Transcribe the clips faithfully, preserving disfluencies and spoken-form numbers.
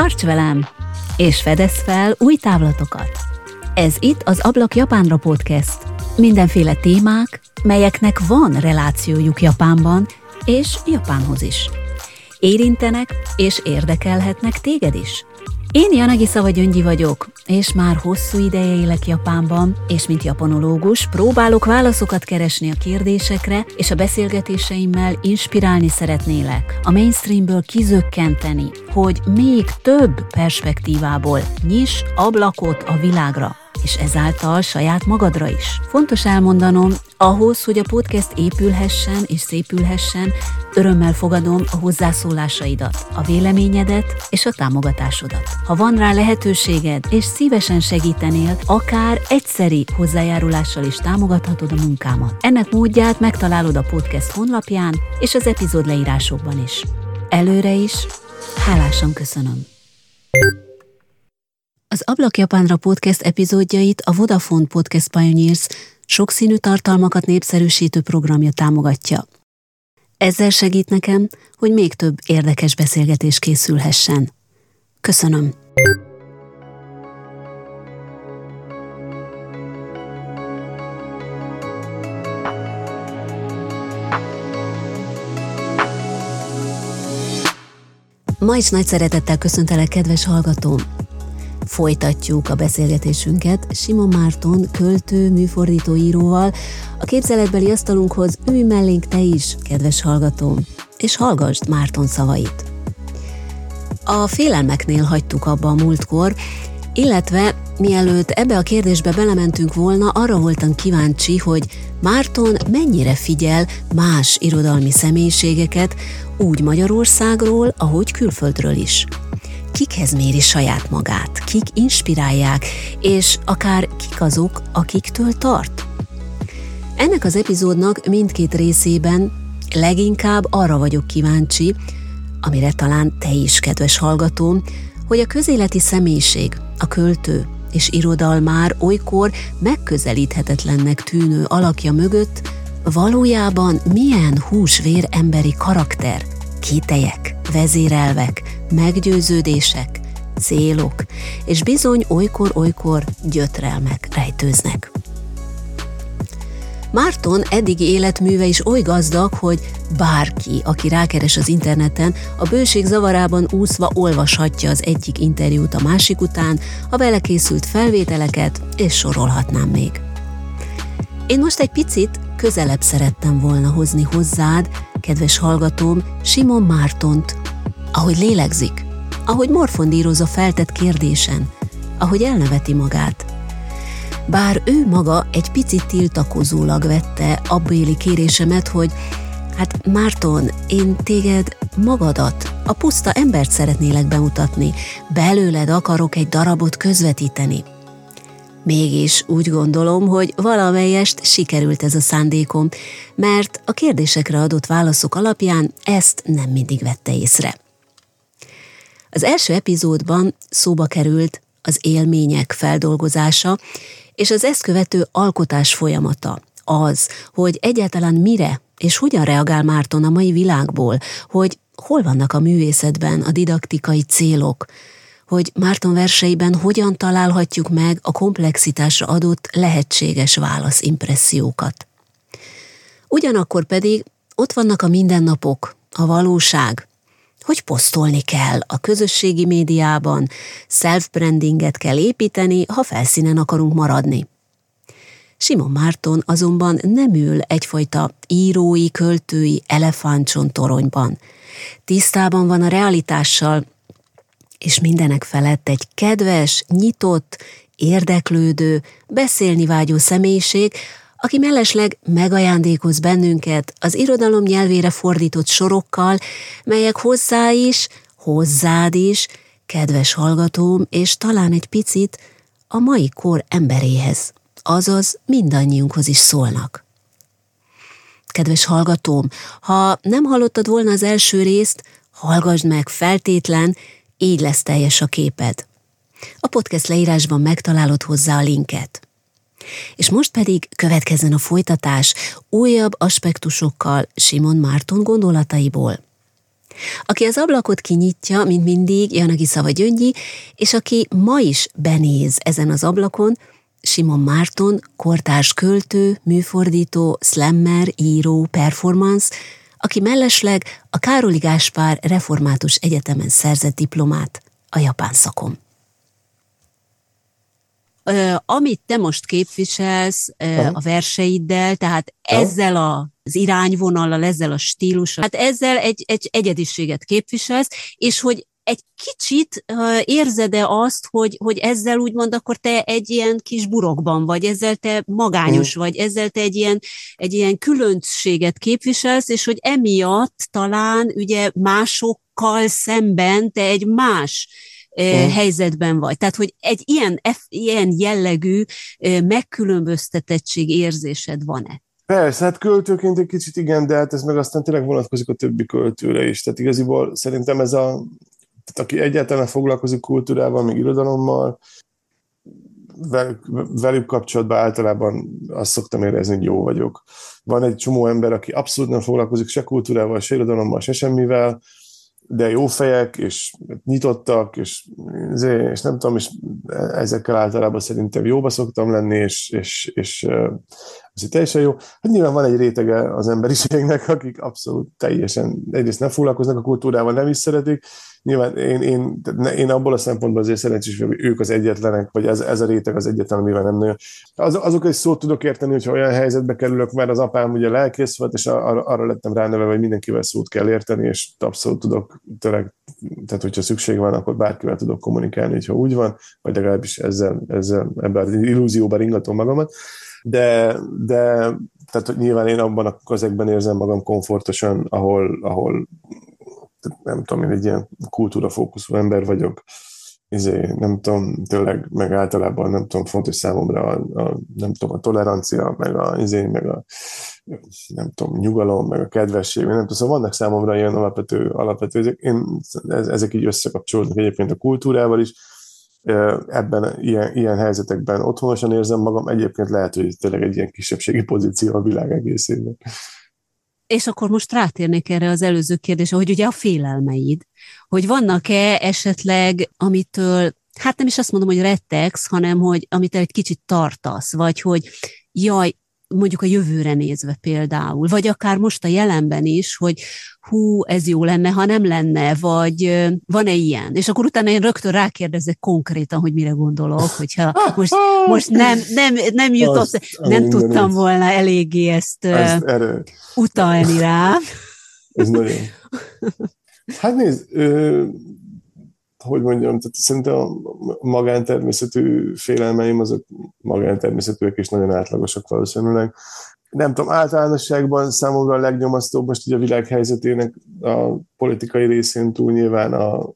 Tarts velem, és fedezz fel új távlatokat! Ez itt az Ablak Japánra podcast. Mindenféle témák, melyeknek van relációjuk Japánban, és Japánhoz is. Érintenek és érdekelhetnek téged is. Én Janagi Gyöngyi vagyok, és már hosszú ideje élek Japánban, és mint japanológus próbálok válaszokat keresni a kérdésekre, és a beszélgetéseimmel inspirálni szeretnélek, a mainstreamből kizökkenteni, hogy még több perspektívából nyiss ablakot a világra, és ezáltal saját magadra is. Fontos elmondanom, ahhoz, hogy a podcast épülhessen és szépülhessen, örömmel fogadom a hozzászólásaidat, a véleményedet és a támogatásodat. Ha van rá lehetőséged, és szívesen segítenél, akár egyszeri hozzájárulással is támogathatod a munkámat. Ennek módját megtalálod a podcast honlapján és az epizód leírásokban is. Előre is hálásan köszönöm! Az Ablak Japánra podcast epizódjait a Vodafone Podcast Pioneers sokszínű tartalmakat népszerűsítő programja támogatja. Ezzel segít nekem, hogy még több érdekes beszélgetés készülhessen. Köszönöm! Ma is nagy szeretettel köszöntelek, kedves hallgatóm! Folytatjuk a beszélgetésünket Simon Márton költő, műfordító íróval. A képzeletbeli asztalunkhoz ülj mellénk te is, kedves hallgatóm, és hallgassd Márton szavait. A félelmeknél hagytuk abba a múltkor, illetve mielőtt ebbe a kérdésbe belementünk volna, arra voltam kíváncsi, hogy Márton mennyire figyel más irodalmi személyiségeket, úgy Magyarországról, ahogy külföldről is. Kikhez méri saját magát, kik inspirálják, és akár kik azok, akiktől tart? Ennek az epizódnak mindkét részében leginkább arra vagyok kíváncsi, amire talán te is, kedves hallgatóm, hogy a közéleti személyiség, a költő és irodalmár olykor megközelíthetetlennek tűnő alakja mögött valójában milyen húsvér emberi karakter, kételyek, vezérelvek, meggyőződések, célok, és bizony olykor-olykor gyötrelmek rejtőznek. Márton eddigi életműve is oly gazdag, hogy bárki, aki rákeres az interneten, a bőség zavarában úszva olvashatja az egyik interjút a másik után, a vele készült felvételeket, és sorolhatnám még. Én most egy picit közelebb szerettem volna hozni hozzád, kedves hallgatóm, Simon Mártont, ahogy lélegzik, ahogy morfondíroz a feltett kérdésen, ahogy elneveti magát. Bár ő maga egy picit tiltakozólag vette abbéli kérésemet, hogy hát Márton, én téged, magadat, a puszta embert szeretnélek bemutatni, belőled akarok egy darabot közvetíteni. Mégis úgy gondolom, hogy valamelyest sikerült ez a szándékom, mert a kérdésekre adott válaszok alapján ezt nem mindig vette észre. Az első epizódban szóba került az élmények feldolgozása, és az ezt követő alkotás folyamata, az, hogy egyáltalán mire és hogyan reagál Márton a mai világból, hogy hol vannak a művészetben a didaktikai célok, hogy Márton verseiben hogyan találhatjuk meg a komplexitásra adott lehetséges válaszimpressziókat. Ugyanakkor pedig ott vannak a mindennapok, a valóság, hogy posztolni kell a közösségi médiában, self-brandinget kell építeni, ha felszínen akarunk maradni. Simon Márton azonban nem ül egyfajta írói, költői elefántcsontoronyban. Tisztában van a realitással, és mindenek felett egy kedves, nyitott, érdeklődő, beszélni vágyó személyiség, aki mellesleg megajándékoz bennünket az irodalom nyelvére fordított sorokkal, melyek hozzá is, hozzád is, kedves hallgatóm, és talán egy picit a mai kor emberéhez, azaz mindannyiunkhoz is szólnak. Kedves hallgatóm, ha nem hallottad volna az első részt, hallgassd meg feltétlen, így lesz teljes a képed. A podcast leírásban megtalálod hozzá a linket. És most pedig következzen a folytatás újabb aspektusokkal Simon Márton gondolataiból. Aki az ablakot kinyitja, mint mindig, Janagi Szava Gyöngyi, és aki ma is benéz ezen az ablakon, Simon Márton, kortárs költő, műfordító, slammer, író, performance, aki mellesleg a Károli Gáspár Református Egyetemen szerzett diplomát a japán szakon. Uh, amit te most képviselsz uh, a verseiddel, tehát Aha. ezzel az irányvonallal, ezzel a stílussal, hát ezzel egy, egy egyediséget képviselsz, és hogy egy kicsit uh, érzed-e azt, hogy, hogy ezzel úgymond akkor te egy ilyen kis burokban vagy, ezzel te magányos hmm. vagy, ezzel te egy ilyen, egy ilyen különbséget képviselsz, és hogy emiatt talán ugye másokkal szemben te egy más Mm. helyzetben vagy. Tehát, hogy egy ilyen, ilyen jellegű megkülönböztetettség érzésed van-e? Persze, hát költőként egy kicsit igen, de hát ez meg aztán tényleg vonatkozik a többi költőre is. Tehát igaziból szerintem ez a... Tehát aki egyáltalán foglalkozik kultúrával, még irodalommal, velük kapcsolatban általában azt szoktam érezni, hogy jó vagyok. Van egy csomó ember, aki abszolút nem foglalkozik se kultúrával, se irodalommal, se semmivel, de jó fejek, és nyitottak, és, és nem tudom, és ezekkel általában szerintem jóba szoktam lenni, és, és, és ez teljesen jó. Hát nyilván van egy rétege az emberiségnek, akik abszolút teljesen egyrészt nem foglalkoznak a kultúrával, nem is szeretik. Nyilván én, én, én abból a szempontból azért szerencsés, hogy ők az egyetlenek, vagy ez, ez a réteg az egyetlen, amivel nem nagyon. Az, azokat is szót tudok érteni, hogyha olyan helyzetbe kerülök, mert az apám ugye lelkész volt, és arra, arra lettem ránevelve, hogy mindenkivel szót kell érteni, és abszolút tudok, tőleg, tehát hogyha szükség van, akkor bárkivel tudok kommunikálni, hogyha úgy van, vagy legalábbis ezzel, ezzel ebben az illúzióban ringatom magamat. De, de tehát nyilván én abban a közegben érzem magam komfortosan, ahol, ahol nem tudom, én egy ilyen kultúrafókuszú ember vagyok, izé, nem tudom, tényleg, meg általában nem tudom, fontos számomra a, a, nem tudom, a tolerancia, meg a, izé, meg a nem tudom, nyugalom, meg a kedvesség, nem tudom, szóval vannak számomra ilyen alapvető, alapvető ezek, én, ezek így összekapcsolódnak egyébként a kultúrával is, ebben ilyen, ilyen helyzetekben otthonosan érzem magam, egyébként lehet, hogy tényleg egy ilyen kisebbségi pozíció a világ egészében. És akkor most rátérnék erre az előző kérdésre, hogy ugye a félelmeid, hogy vannak-e esetleg, amitől, hát nem is azt mondom, hogy rettegsz, hanem hogy amitől egy kicsit tartasz, vagy hogy jaj, mondjuk a jövőre nézve például, vagy akár most a jelenben is, hogy hú, ez jó lenne, ha nem lenne, vagy van-e ilyen? És akkor utána én rögtön rákérdezek konkrétan, hogy mire gondolok, hogyha most, most nem, nem, nem jutott, Azt, nem tudtam volna eléggé ezt, ezt utalni rá. Ez nagyon. Hát nézd, ö, hogy mondjam, tehát szerintem a magántermészetű félelmeim azok magántermészetűek és nagyon átlagosak valószínűleg. Nem tudom, általánosságban számomra a legnyomasztóbb most ugye a világhelyzetének a politikai részén túl nyilván a,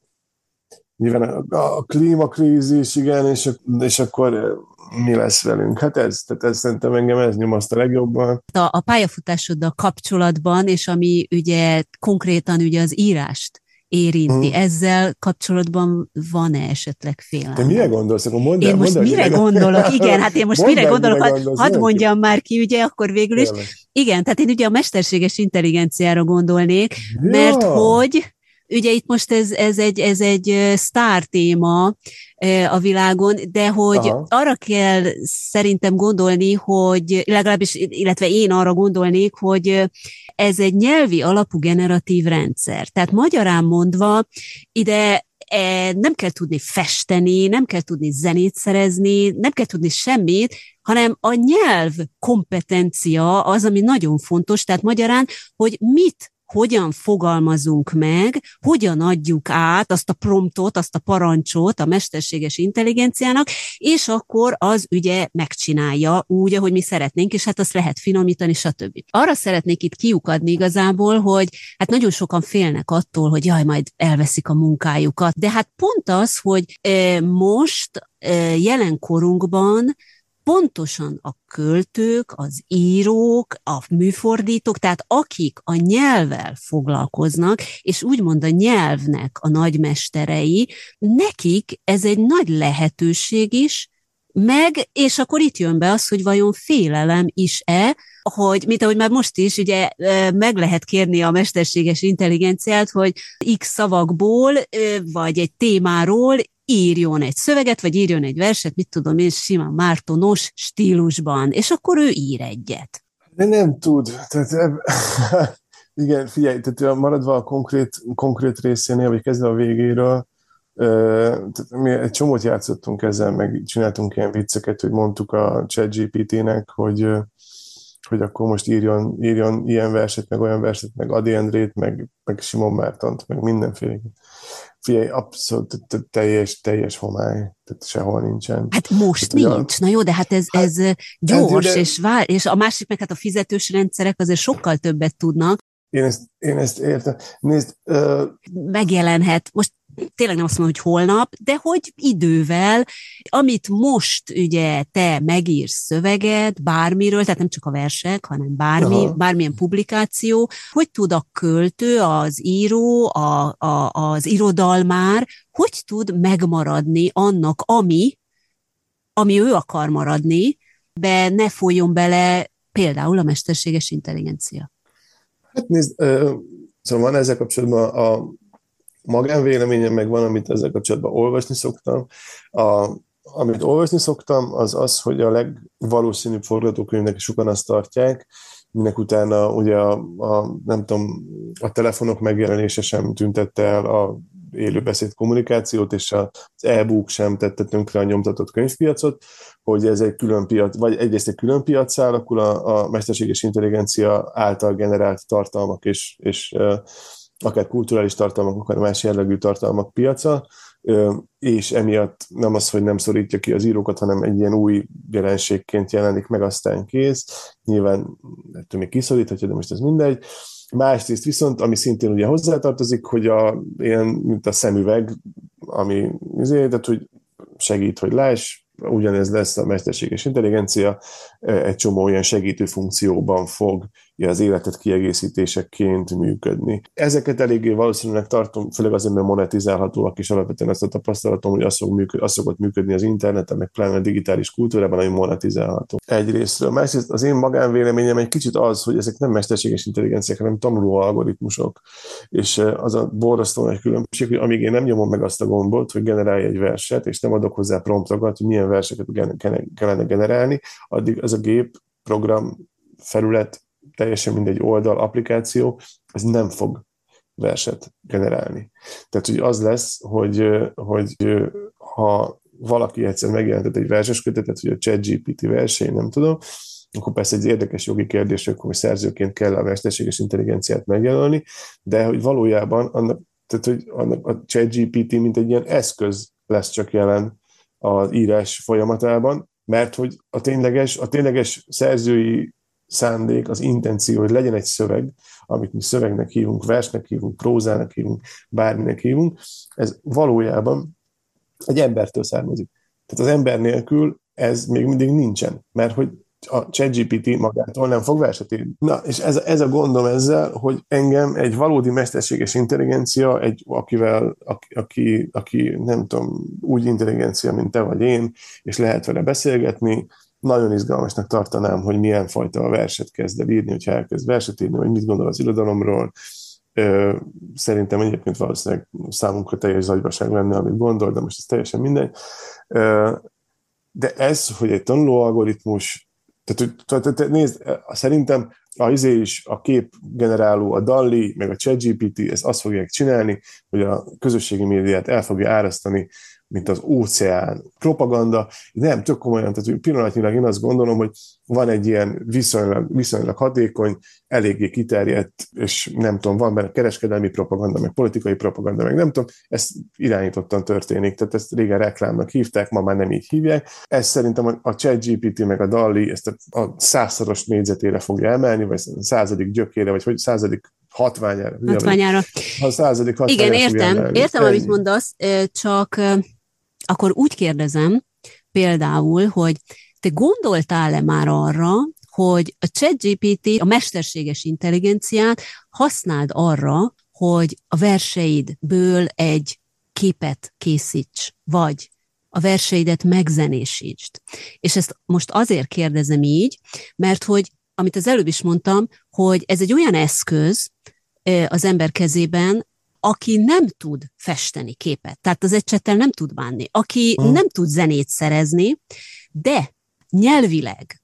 nyilván a, a klímakrízis, igen, és, és akkor mi lesz velünk? Hát ez, tehát ez, szerintem engem ez nyomaszt a legjobban. A, a pályafutásoddal kapcsolatban, és ami ugye konkrétan ugye az írást érinti. Hmm. Ezzel kapcsolatban van-e esetleg félelem? Te mire gondolsz? Akkor mondd el, én most mondd el, mire gondolok? Félelem. Igen, hát én most mondd mire el, gondolok? Mire gondolsz, hadd mondjam már ki, ugye, akkor végül is. Félelem. Igen, tehát én ugye a mesterséges intelligenciára gondolnék, ja. mert hogy ugye itt most ez, ez, egy, ez egy sztár téma a világon, de hogy Aha. arra kell szerintem gondolni, hogy legalábbis, illetve én arra gondolnék, hogy ez egy nyelvi alapú generatív rendszer. Tehát magyarán mondva ide nem kell tudni festeni, nem kell tudni zenét szerezni, nem kell tudni semmit, hanem a nyelv kompetencia az, ami nagyon fontos, tehát magyarán, hogy mit hogyan fogalmazunk meg, hogyan adjuk át azt a promptot, azt a parancsot a mesterséges intelligenciának, és akkor az ugye megcsinálja úgy, ahogy mi szeretnénk, és hát azt lehet finomítani, stb. Arra szeretnék itt kiukadni igazából, hogy hát nagyon sokan félnek attól, hogy jaj, majd elveszik a munkájukat. De hát pont az, hogy e, most e, jelenkorunkban pontosan a költők, az írók, a műfordítók, tehát akik a nyelvvel foglalkoznak, és úgymond a nyelvnek a nagymesterei, nekik ez egy nagy lehetőség is, Meg, és akkor itt jön be az, hogy vajon félelem is-e, hogy, mint ahogy már most is, ugye meg lehet kérni a mesterséges intelligenciát, hogy x szavakból, vagy egy témáról írjon egy szöveget, vagy írjon egy verset, mit tudom én, simán Mártonos stílusban, és akkor ő ír egyet. De nem tud. Tehát, igen, figyelj, tehát maradva a konkrét, konkrét részénél, vagy kezdve a végéről, mi egy csomót játszottunk ezzel, meg csináltunk ilyen vicceket, hogy mondtuk a ChatGPT-nek, hogy, hogy akkor most írjon, írjon ilyen verset, meg olyan verset, meg Ady Endrét, meg, meg Simon Mártont, meg mindenféle. Figyelj, abszolút teljes, teljes homály, tehát sehol nincsen. Hát most tehát, nincs, a... na jó, de hát ez, ez hát, gyors, de... és, vár... és a másik meg hát a fizetős rendszerek azért sokkal többet tudnak. Én ezt, én ezt értem. Nézd, uh... megjelenhet, most tényleg nem azt mondom, hogy holnap, de hogy idővel, amit most ugye te megírsz szöveget, bármiről, tehát nem csak a versek, hanem bármi, bármilyen publikáció, hogy tud a költő, az író, a, a, az irodalmár, hogy tud megmaradni annak, ami, ami ő akar maradni, de ne folyjon bele például a mesterséges intelligencia. Hát nézd, szóval van ezzel kapcsolatban a magánvéleményem, meg van, amit ezzel kapcsolatban olvasni szoktam. A, amit olvasni szoktam, az az, hogy a legvalószínűbb forgatókönyvnek sokan azt tartják, minek utána ugye a, a, nem tudom, a telefonok megjelenése sem tüntette el a élőbeszéd kommunikációt, és az e-book sem tette tönkre a nyomtatott könyvpiacot, hogy ez egy külön piac, vagy egyrészt egy külön piac áll, akkor a, a mesterséges intelligencia által generált tartalmak és, és akár kulturális tartalmak, akár más jellegű tartalmak piaca, és emiatt nem az, hogy nem szorítja ki az írókat, hanem egy ilyen új jelenségként jelenik meg, aztán kész. Nyilván ettől még kiszoríthatja, de most ez mindegy. Másrészt viszont, ami szintén ugye hozzátartozik, hogy a, ilyen, mint a szemüveg, ami azért, tehát, hogy segít, hogy láss, ugyanez lesz a mesterséges intelligencia, egy csomó olyan segítő funkcióban fog az életet kiegészítéseként működni. Ezeket eléggé valószínűleg tartom, főleg azért, mert monetizálhatóak, és alapvetően azt a tapasztalatom, hogy az, szok működ, az szokott működni az interneten, meg pláne a digitális kultúrában, ami monetizálható. Egyrésztről. Másrészt az én magánvéleményem egy kicsit az, hogy ezek nem mesterséges intelligenciák, hanem tanuló algoritmusok. És az a borzasztó nagy különbség, hogy amíg én nem nyomom meg azt a gombot, hogy generálj egy verset, és nem adok hozzá promptokat, hogy milyen verseket kellene generálni, addig ez a gép, program, felület, teljesen mindegy oldal, applikáció, ez nem fog verset generálni. Tehát, hogy az lesz, hogy, hogy ha valaki egyszer megjelentett egy verseskötetet, hogy a ChatGPT verseny, nem tudom, akkor persze egy érdekes jogi kérdés, hogy szerzőként kell a mesterséges intelligenciát megjelölni, de hogy valójában annak, tehát, hogy annak a ChatGPT mint egy ilyen eszköz lesz csak jelen az írás folyamatában, mert hogy a tényleges, a tényleges szerzői szándék, az intenció, hogy legyen egy szöveg, amit mi szövegnek hívunk, versnek hívunk, prózának hívunk, bárminek hívunk, ez valójában egy embertől származik. Tehát az ember nélkül ez még mindig nincsen, mert hogy a ChatGPT magától nem fog verset írni. Na, és ez, ez a gondom ezzel, hogy engem egy valódi mesterséges intelligencia, egy, akivel, aki, aki, aki nem tudom, úgy intelligencia, mint te vagy én, és lehet vele beszélgetni, nagyon izgalmasnak tartanám, hogy milyen fajta verset kezd el írni, hogyha elkezd verset írni, vagy mit gondol az irodalomról. Szerintem egyébként valószínűleg számunkra teljes zagyvaság lenne, amit gondol, de most ez teljesen mindegy. De ez, hogy egy tanuló algoritmus, tehát nézd, szerintem a izé is, a képgeneráló, a dall-i, meg a ChatGPT, ezt azt fogják csinálni, hogy a közösségi médiát el fogja árasztani, mint az óceán propaganda. Nem, tök komolyan, tehát pillanatnyilag én azt gondolom, hogy van egy ilyen viszonylag, viszonylag hatékony, eléggé kiterjedt, és nem tudom, van benne kereskedelmi propaganda, meg politikai propaganda, meg nem tudom, ez irányítottan történik, tehát ezt régen reklámnak hívták, ma már nem így hívják. Ez szerintem a ChatGPT meg a dall-i ezt a százszoros négyzetére fogja emelni, vagy századik gyökére, vagy hogy századik hatványára. hatványára. A századik hatványára. Igen, értem, emelni. értem, Ennyi. Amit mondasz, csak akkor úgy kérdezem például, hogy te gondoltál-e már arra, hogy a ChatGPT, a mesterséges intelligenciát használd arra, hogy a verseidből egy képet készíts, vagy a verseidet megzenésítsd. És ezt most azért kérdezem így, mert hogy, amit az előbb is mondtam, hogy ez egy olyan eszköz az ember kezében, aki nem tud festeni képet, tehát az ecsettel nem tud bánni, aki oh. nem tud zenét szerezni, de nyelvileg,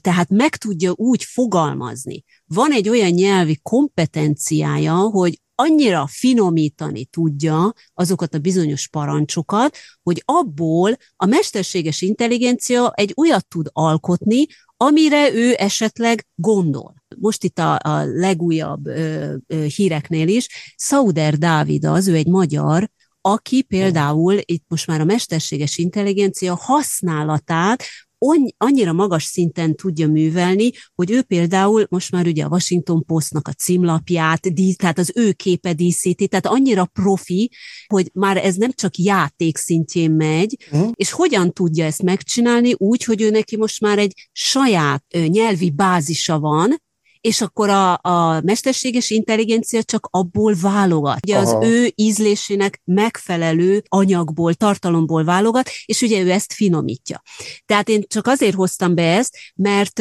tehát meg tudja úgy fogalmazni. Van egy olyan nyelvi kompetenciája, hogy annyira finomítani tudja azokat a bizonyos parancsokat, hogy abból a mesterséges intelligencia egy olyat tud alkotni, amire ő esetleg gondol. Most itt a, a legújabb ö, ö, híreknél is, Szauder Dávid az, ő egy magyar, aki például itt most már a mesterséges intelligencia használatát annyira magas szinten tudja művelni, hogy ő például most már ugye a Washington Postnak a címlapját, tehát az ő képe díszíti, tehát annyira profi, hogy már ez nem csak játék szintjén megy, mm. és hogyan tudja ezt megcsinálni úgy, hogy ő neki most már egy saját nyelvi bázisa van, és akkor a, a mesterséges intelligencia csak abból válogat. Ugye az ő ízlésének megfelelő anyagból, tartalomból válogat, és ugye ő ezt finomítja. Tehát én csak azért hoztam be ezt, mert,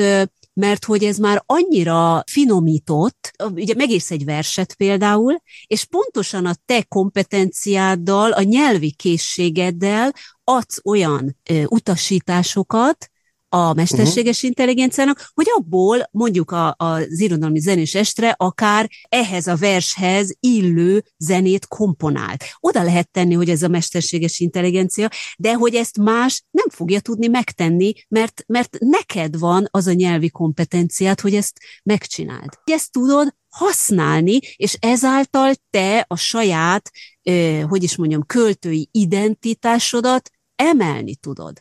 mert hogy ez már annyira finomított, ugye megírsz egy verset például, és pontosan a te kompetenciáddal, a nyelvi készségeddel adsz olyan ö, utasításokat, a mesterséges uh-huh. intelligenciának, hogy abból mondjuk a, az irodalmi zenés estre akár ehhez a vershez illő zenét komponált. Oda lehet tenni, hogy ez a mesterséges intelligencia, de hogy ezt más nem fogja tudni megtenni, mert, mert neked van az a nyelvi kompetenciád, hogy ezt megcsináld. Ezt tudod használni, és ezáltal te a saját, eh, hogy is mondjam, költői identitásodat emelni tudod.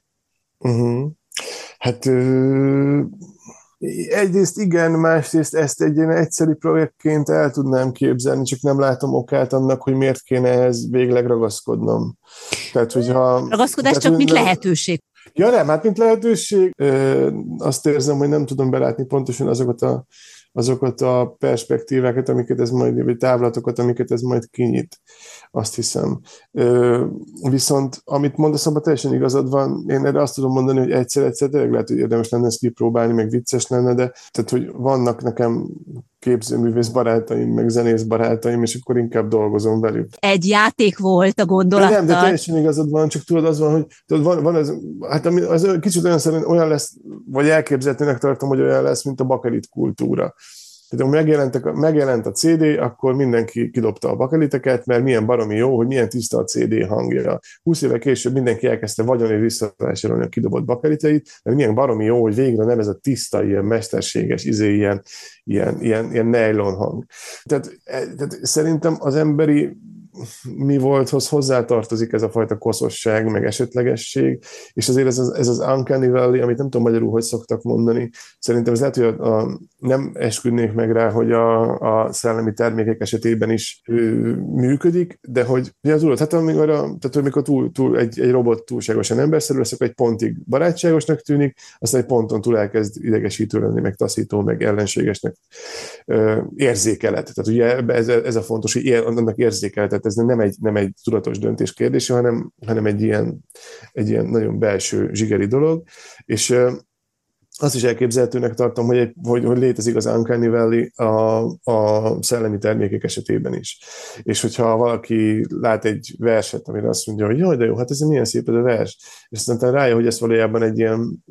Uh-huh. Hát egyrészt igen, másrészt ezt egy ilyen egyszerű projektként el tudnám képzelni, csak nem látom okát annak, hogy miért kéne ehhez végleg ragaszkodnom. Tehát, hogyha, ragaszkodás tehát, csak mint nem, lehetőség. Ja nem, hát mint lehetőség. Azt érzem, hogy nem tudom belátni pontosan azokat a, azokat a perspektívákat, amiket ez majd, vagy távlatokat, amiket ez majd kinyit. Azt hiszem. Ö, viszont, amit mondasz, abban teljesen igazad van, én erre azt tudom mondani, hogy egyszer-egyszer tényleg lehet, hogy érdemes lenne ezt kipróbálni, meg vicces lenne, de tehát, hogy vannak nekem képzőművész barátaim, meg zenész barátaim, és akkor inkább dolgozom velük. Egy játék volt a gondolattal. Nem, de teljesen igazad van, csak tudod, az van, hogy tudod, van, van az, hát ami, az kicsit olyan szerint olyan lesz, vagy elképzelhetőnek tartom, hogy olyan lesz, mint a bakelit kultúra. Tehát, ha megjelent a cé dé, akkor mindenki kidobta a bakeliteket, mert milyen baromi jó, hogy milyen tiszta a cé dé hangja. húsz éve később mindenki elkezdte vagyonért visszavásárolni a kidobott bakeliteit, mert milyen baromi jó, hogy végre nem ez a tiszta, ilyen mesterséges, izé, ilyen, ilyen, ilyen, ilyen nylon hang. Tehát, tehát szerintem az emberi mi volthoz hozzátartozik ez a fajta koszosság, meg esetlegesség, és azért ez az, ez az uncanny valley, amit nem tudom magyarul, hogy szoktak mondani, szerintem ez lehet, hogy a, a, nem esküdnék meg rá, hogy a, a szellemi termékek esetében is ő, működik, de hogy ja, tudod, hát amikor, a, tehát, amikor túl, túl, egy, egy robot túlságosan emberszerű lesz, akkor egy pontig barátságosnak tűnik, aztán egy ponton túl elkezd idegesítő lenni, meg taszító, meg ellenségesnek ö, érzékelet. Tehát ugye ez, ez a fontos, hogy ér, annak érzékeletet. Ez nem egy, nem egy tudatos döntés kérdése, hanem, hanem egy, ilyen, egy ilyen nagyon belső zsigeri dolog, és uh, azt is elképzelhetőnek tartom, hogy, egy, hogy, hogy létezik az uncanny valley a, a szellemi termékek esetében is. És hogyha valaki lát egy verset, amire azt mondja, hogy jaj, de jó, hát ez milyen szép ez a vers, és aztán rájön, hogy ez valójában egy ilyen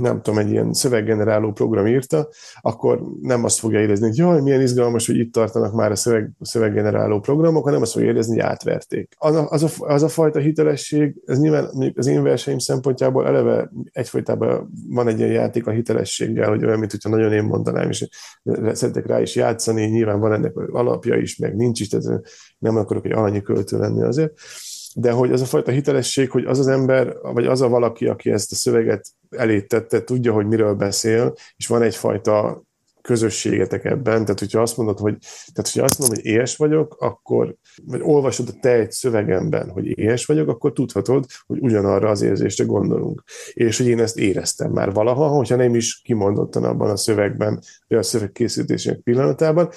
nem tudom, egy ilyen szöveggeneráló program írta, akkor nem azt fogja érezni, hogy jaj, milyen izgalmas, hogy itt tartanak már a szöveg, szöveggeneráló programok, hanem azt fogja érezni, hogy átverték. Az a, az a, az a fajta hitelesség, ez nyilván az én verseim szempontjából eleve egyfolytában van egy ilyen játék a hitelességgel, hogy olyan, mint hogyha nagyon én mondanám, és szeretek rá is játszani, nyilván van ennek alapja is, meg nincs is, tehát nem akarok egy alanyi költő lenni azért. De hogy az a fajta hitelesség, hogy az az ember, vagy az a valaki, aki ezt a szöveget elé tette, tudja, hogy miről beszél, és van egyfajta közösségetek ebben. Tehát, hogyha azt mondod, hogy, tehát, hogyha azt mondom, hogy éhes vagyok, akkor, vagy olvasod a te egy szövegemben, hogy éhes vagyok, akkor tudhatod, hogy ugyanarra az érzésre gondolunk. És hogy én ezt éreztem már valaha, hogyha nem is kimondottan abban a szövegben, vagy a szöveg készítésének pillanatában.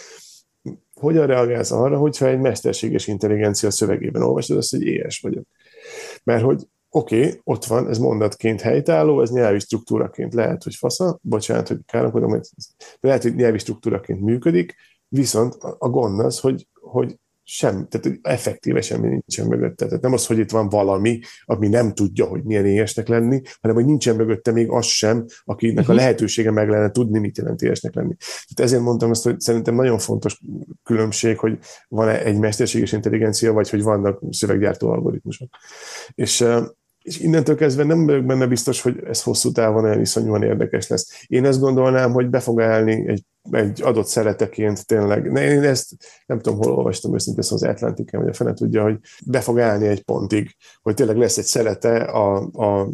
Hogyan reagálsz arra, hogyha egy mesterséges intelligencia szövegében olvasod azt, hogy éhes vagyok? Mert hogy oké, okay, ott van, ez mondatként helytálló, ez nyelvi struktúraként lehet, hogy fasza, bocsánat, hogy káromkodom, lehet, hogy nyelvi struktúraként működik, viszont a gond az, hogy, hogy sem, tehát effektíve semmi nincsen mögötte. Tehát nem az, hogy itt van valami, ami nem tudja, hogy milyen éjesnek lenni, hanem hogy nincsen mögötte még az sem, akinek a lehetősége meg lenne tudni, mit jelent éjesnek lenni. Tehát ezért mondtam azt, hogy szerintem nagyon fontos különbség, hogy van egy mesterséges intelligencia, vagy hogy vannak szöveggyártó algoritmusok. És, és innentől kezdve nem vagyok benne biztos, hogy ez hosszú távon olyan iszonyúan érdekes lesz. Én azt gondolnám, hogy be fog állni egy egy adott szereteként tényleg, ne, én ezt nem tudom, hol olvastam őszintén, szóval az Atlantikán, vagy a fene tudja, hogy be fog állni egy pontig, hogy tényleg lesz egy szerete a, a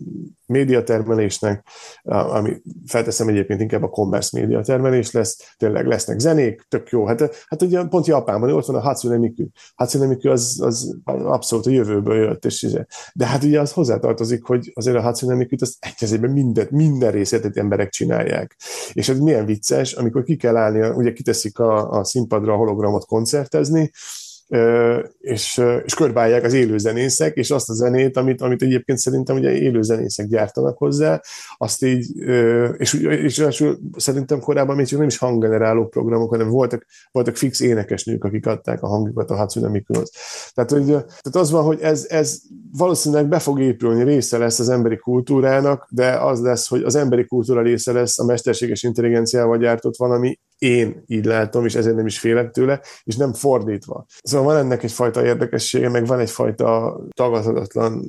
médiatermelésnek, ami felteszem egyébként inkább a commerce médiatermelés lesz, tényleg lesznek zenék, tök jó, hát, hát ugye pont Japánban, ott van a Hatsune Miku. Hatsune Miku az, az abszolút a jövőből jött, és de hát ugye az hozzátartozik, hogy azért a Hatsune Mikut azt egyezében mindent, minden részét emberek csinálják. És ez milyen vicces, amikor ki kell állni, ugye kiteszik a, a színpadra a hologramot koncertezni, és, és körbálják az élőzenészek, és azt a zenét, amit, amit egyébként szerintem ugye élőzenészek gyártanak hozzá, azt így, és, és, és szerintem korábban még csak nem is hanggeneráló programok, hanem voltak, voltak fix énekesnők, akik adták a hangjukat a Hatsune Mikuhoz. Tehát, hogy, tehát az van, hogy ez, ez valószínűleg be fog épülni, része lesz az emberi kultúrának, de az lesz, hogy az emberi kultúra része lesz a mesterséges intelligenciával gyártott valami, én így látom, és ezért nem is félek tőle, és nem fordítva. Szóval van ennek egyfajta érdekessége, meg van egyfajta tagadhatatlan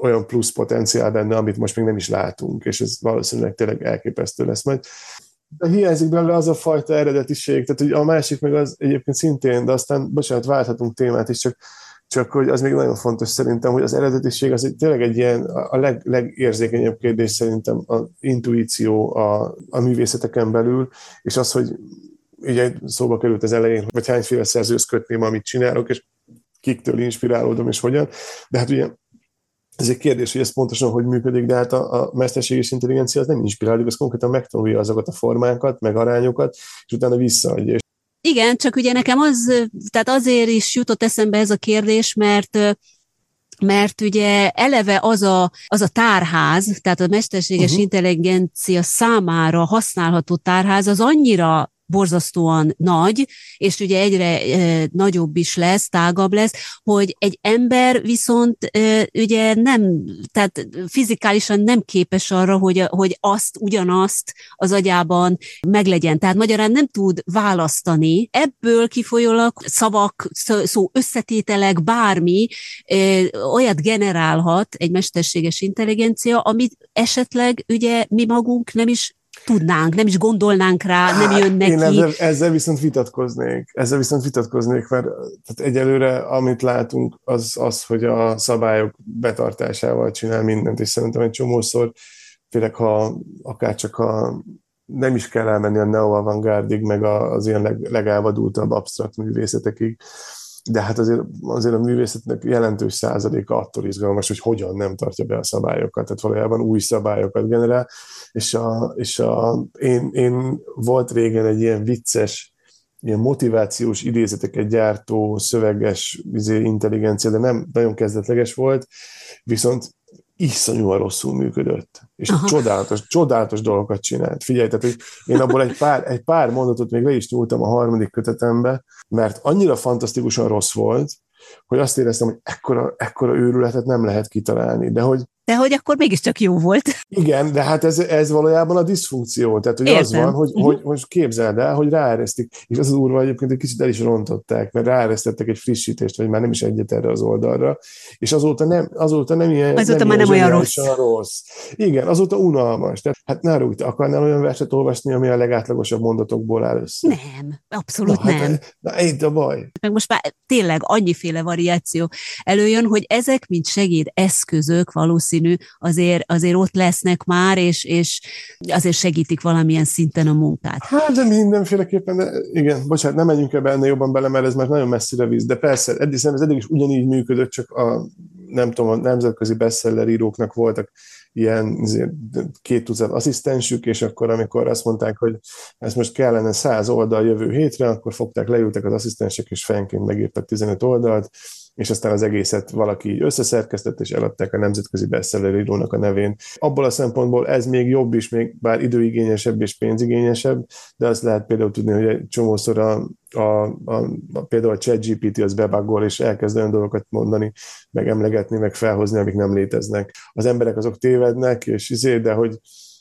olyan plusz potenciál benne, amit most még nem is látunk, és ez valószínűleg tényleg elképesztő lesz majd. De hiányzik belőle az a fajta eredetiség, tehát hogy a másik meg az egyébként szintén, de aztán, bocsánat, válthatunk témát is, csak, csak hogy az még nagyon fontos szerintem, hogy az eredetiség az egy, tényleg egy ilyen, a leg, legérzékenyebb kérdés szerintem az intuíció a, a művészeteken belül, és az, hogy ugye szóba került az elején, hogy hányféle szerzőhöz kötném, amit csinálok, és kiktől inspirálódom, és hogyan. De hát ugye ez egy kérdés, hogy ez pontosan hogy működik, de hát a, a mesterséges intelligencia az nem inspirálódik, az konkrétan megtanulja azokat a formákat, meg arányokat, és utána visszaadja. Igen, csak ugye nekem az, tehát azért is jutott eszembe ez a kérdés, mert mert ugye eleve az a, az a tárház, tehát a mesterséges uh-huh. intelligencia számára használható tárház, az annyira borzasztóan nagy, és ugye egyre e, nagyobb is lesz, tágabb lesz, hogy egy ember viszont e, ugye nem, tehát fizikálisan nem képes arra, hogy, hogy azt, ugyanazt az agyában meglegyen. Tehát magyarán nem tud választani. Ebből kifolyólag szavak, szó, szó összetételek, bármi e, olyat generálhat egy mesterséges intelligencia, amit esetleg ugye mi magunk nem is tudnánk, nem is gondolnánk rá, nem jön neki. Én ezzel, ezzel viszont vitatkoznék, ezzel viszont vitatkoznék, mert tehát egyelőre amit látunk, az az, hogy a szabályok betartásával csinál mindent, és szerintem egy csomószor, főleg ha akárcsak a nem is kell elmenni a neo-avantgárdig, meg az ilyen leg, legávadultabb absztrakt művészetekig, de hát azért, azért a művészetnek jelentős százaléka attól izgalmas, hogy hogyan nem tartja be a szabályokat, tehát valójában új szabályokat generál, és, a, és a, én, én volt régen egy ilyen vicces, ilyen motivációs idézeteket gyártó, szöveges intelligencia, de nem nagyon kezdetleges volt, viszont iszonyúan rosszul működött, és aha. csodálatos, csodálatos dolgokat csinált. Figyelj, tehát, hogy én abból egy pár, egy pár mondatot még le is nyúltam a harmadik kötetembe, mert annyira fantasztikusan rossz volt, hogy azt éreztem, hogy ekkora, ekkora őrületet nem lehet kitalálni, de hogy De hogy akkor mégiscsak jó volt. Igen, de hát ez, ez valójában a diszfunkció. Tehát, hogy értem. Az van, hogy, hogy most képzeld el, hogy ráeresztik. És az az úrval egyébként egy kicsit el is rontották, mert ráeresztettek egy frissítést, vagy már nem is egyet erre az oldalra. És azóta nem, azóta nem ilyen Azóta nem, ilyen nem olyan rossz. rossz. Igen, azóta unalmas. Tehát, hát ne rúgj, te akarnál olyan verset olvasni, ami a legátlagosabb mondatokból áll össze? Nem, abszolút na, nem. Hát, na, itt a baj. Meg most már tényleg annyiféle variáció előjön, hogy ezek, mint segédeszközök valószínűleg Azért, azért ott lesznek már, és, és azért segítik valamilyen szinten a munkát. Hát, de mindenféleképpen, de igen, bocsánat, nem menjünk ebbe ennél jobban bele, mert ez már nagyon messzire visz, de persze, eddig, ez eddig is ugyanígy működött, csak a, nem tudom, a nemzetközi bestseller íróknak voltak ilyen két tucat asszisztensük, és akkor, amikor azt mondták, hogy ezt most kellene száz oldal jövő hétre, akkor fogták, leültek az asszisztensek, és fejenként megírtak tizenöt oldalt, és aztán az egészet valaki összeszerkesztett, és eladták a nemzetközi bestseller írónak a nevén. Abból a szempontból ez még jobb is, még bár időigényesebb és pénzigényesebb, de azt lehet például tudni, hogy egy csomószor a, a, a, a, például a ChatGPT az bebuggol, és elkezd olyan dolgokat mondani, meg emlegetni, meg felhozni, amik nem léteznek. Az emberek azok tévednek, és izé, de hogy,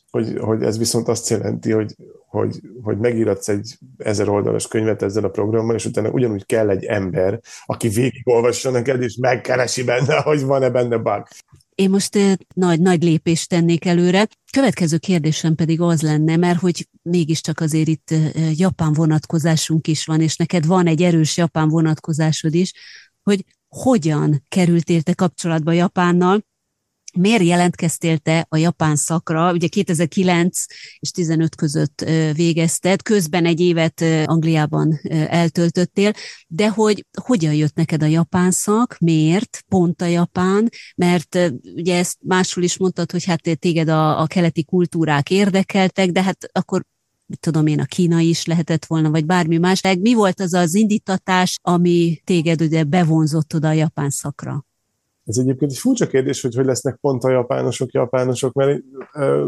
hogy, hogy ez viszont azt jelenti, hogy, hogy, hogy megíratsz egy ezer oldalas könyvet ezzel a programmal, és utána ugyanúgy kell egy ember, aki végigolvassa neked, és megkeresi benne, hogy van-e benne bug. Én most nagy, nagy lépést tennék előre. Következő kérdésem pedig az lenne, mert hogy mégiscsak azért itt japán vonatkozásunk is van, és neked van egy erős japán vonatkozásod is, hogy hogyan kerültél te kapcsolatba Japánnal, miért jelentkeztél te a japán szakra? Ugye kétezer-kilenc és tizenöt között végezted, közben egy évet Angliában eltöltöttél, de hogy hogyan jött neked a japán szak, miért pont a japán, mert ugye ezt máshol is mondtad, hogy hát téged a, a keleti kultúrák érdekeltek, de hát akkor tudom én, a kínai is lehetett volna, vagy bármi más. Mi volt az az indítatás, ami téged ugye bevonzott oda a japán szakra? Ez egyébként egy furcsa kérdés, hogy hogy lesznek pont a japánosok, japánosok, mert ö,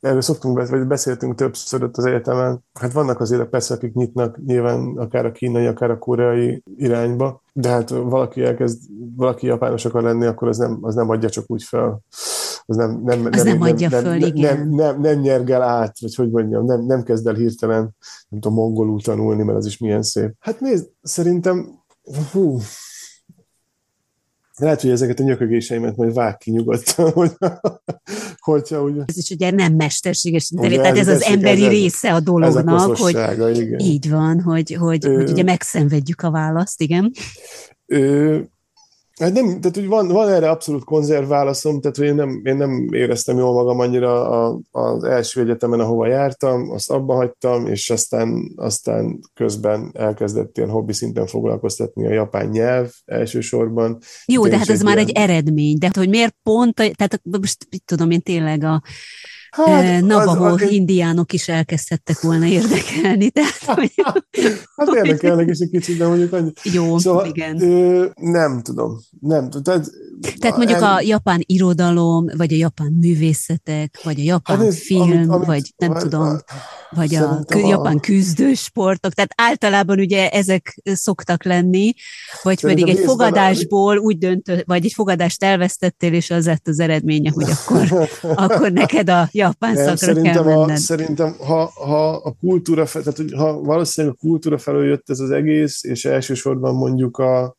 erről szoktunk, vagy beszéltünk többször ott az egyetemen. Hát vannak azért persze, akik nyitnak nyilván akár a kínai, akár a koreai irányba, de hát valaki elkezd, valaki japános akar lenni, akkor az nem, az nem adja csak úgy fel. Az nem, nem, nem, az nem, nem adja nem, föl, nem, igen. Nem, nem, nem nyergel át, vagy hogy mondjam, nem, nem kezd el hirtelen, nem tudom, mongolul tanulni, mert az is milyen szép. Hát nézd, szerintem... Hú. Lehet, hogy ezeket a nyökögéseimet majd vág ki nyugodtan, hogyha, hogyha ugye... Ez is ugye nem mesterséges, tehát ez, ez az emberi ez része a dolognak, hogy igen. Így van, hogy, hogy, Ö... hogy ugye megszenvedjük a választ, igen. Ö... Hát nem, tehát, hogy van, van erre abszolút konzerv válaszom, tehát hogy én, nem, én nem éreztem jól magam annyira a, az első egyetemen, ahova jártam, azt abba hagytam, és aztán, aztán közben elkezdett ilyen hobbi szinten foglalkoztatni a japán nyelv elsősorban. Jó, de hát ez ilyen... már egy eredmény, de hogy miért pont, tehát most tudom én tényleg a hát, navajo indiánok is elkezdhettek volna érdekelni. Tehát, hogy, hát érdekelnek is egy kicsit, de mondjuk annyi. Jó, szóval, igen. Ö, nem tudom. Nem, tehát, tehát mondjuk el... a japán irodalom, vagy a japán művészetek, vagy a japán hát ez, film, amit, amit, vagy nem hát, tudom, hát, vagy a, kü, a japán küzdősportok, tehát általában ugye ezek szoktak lenni, vagy szerintem pedig egy fogadásból úgy döntött, vagy egy fogadást elvesztettél, és az lett az eredménye, hogy akkor, akkor neked a japán nem, szakra kell menned. A, szerintem, ha, ha a kultúra, tehát hogy ha valószínűleg a kultúra felől jött ez az egész, és elsősorban mondjuk a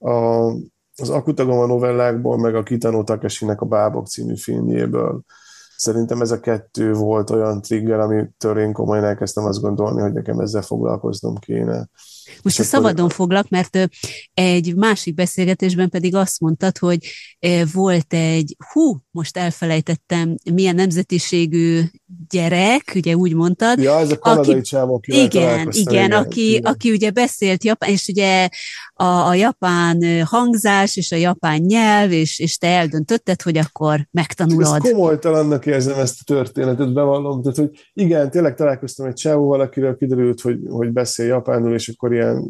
A, az Akutagoma novellákból, meg a Kitano Takeshinek a Bábok című filmjéből. Szerintem ez a kettő volt olyan trigger, amitől én komolyan elkezdtem azt gondolni, hogy nekem ezzel foglalkoznom kéne. Most szabadon én... foglak, mert egy másik beszélgetésben pedig azt mondtad, hogy volt egy, hú, most elfelejtettem, milyen nemzetiségű gyerek, ugye úgy mondtad. Ja, ez a kanadai aki... csávó, igen, igen, igen, aki, igen. Aki ugye beszélt japán, és ugye a, a japán hangzás, és a japán nyelv, és, és te eldöntötted, hogy akkor megtanulod. Ez komolytalannak érzem ezt a történetet, bevallom. Tehát, hogy igen, tényleg találkoztam egy csávóval, akiről kiderült, hogy, hogy beszél japánul, és akkor ilyen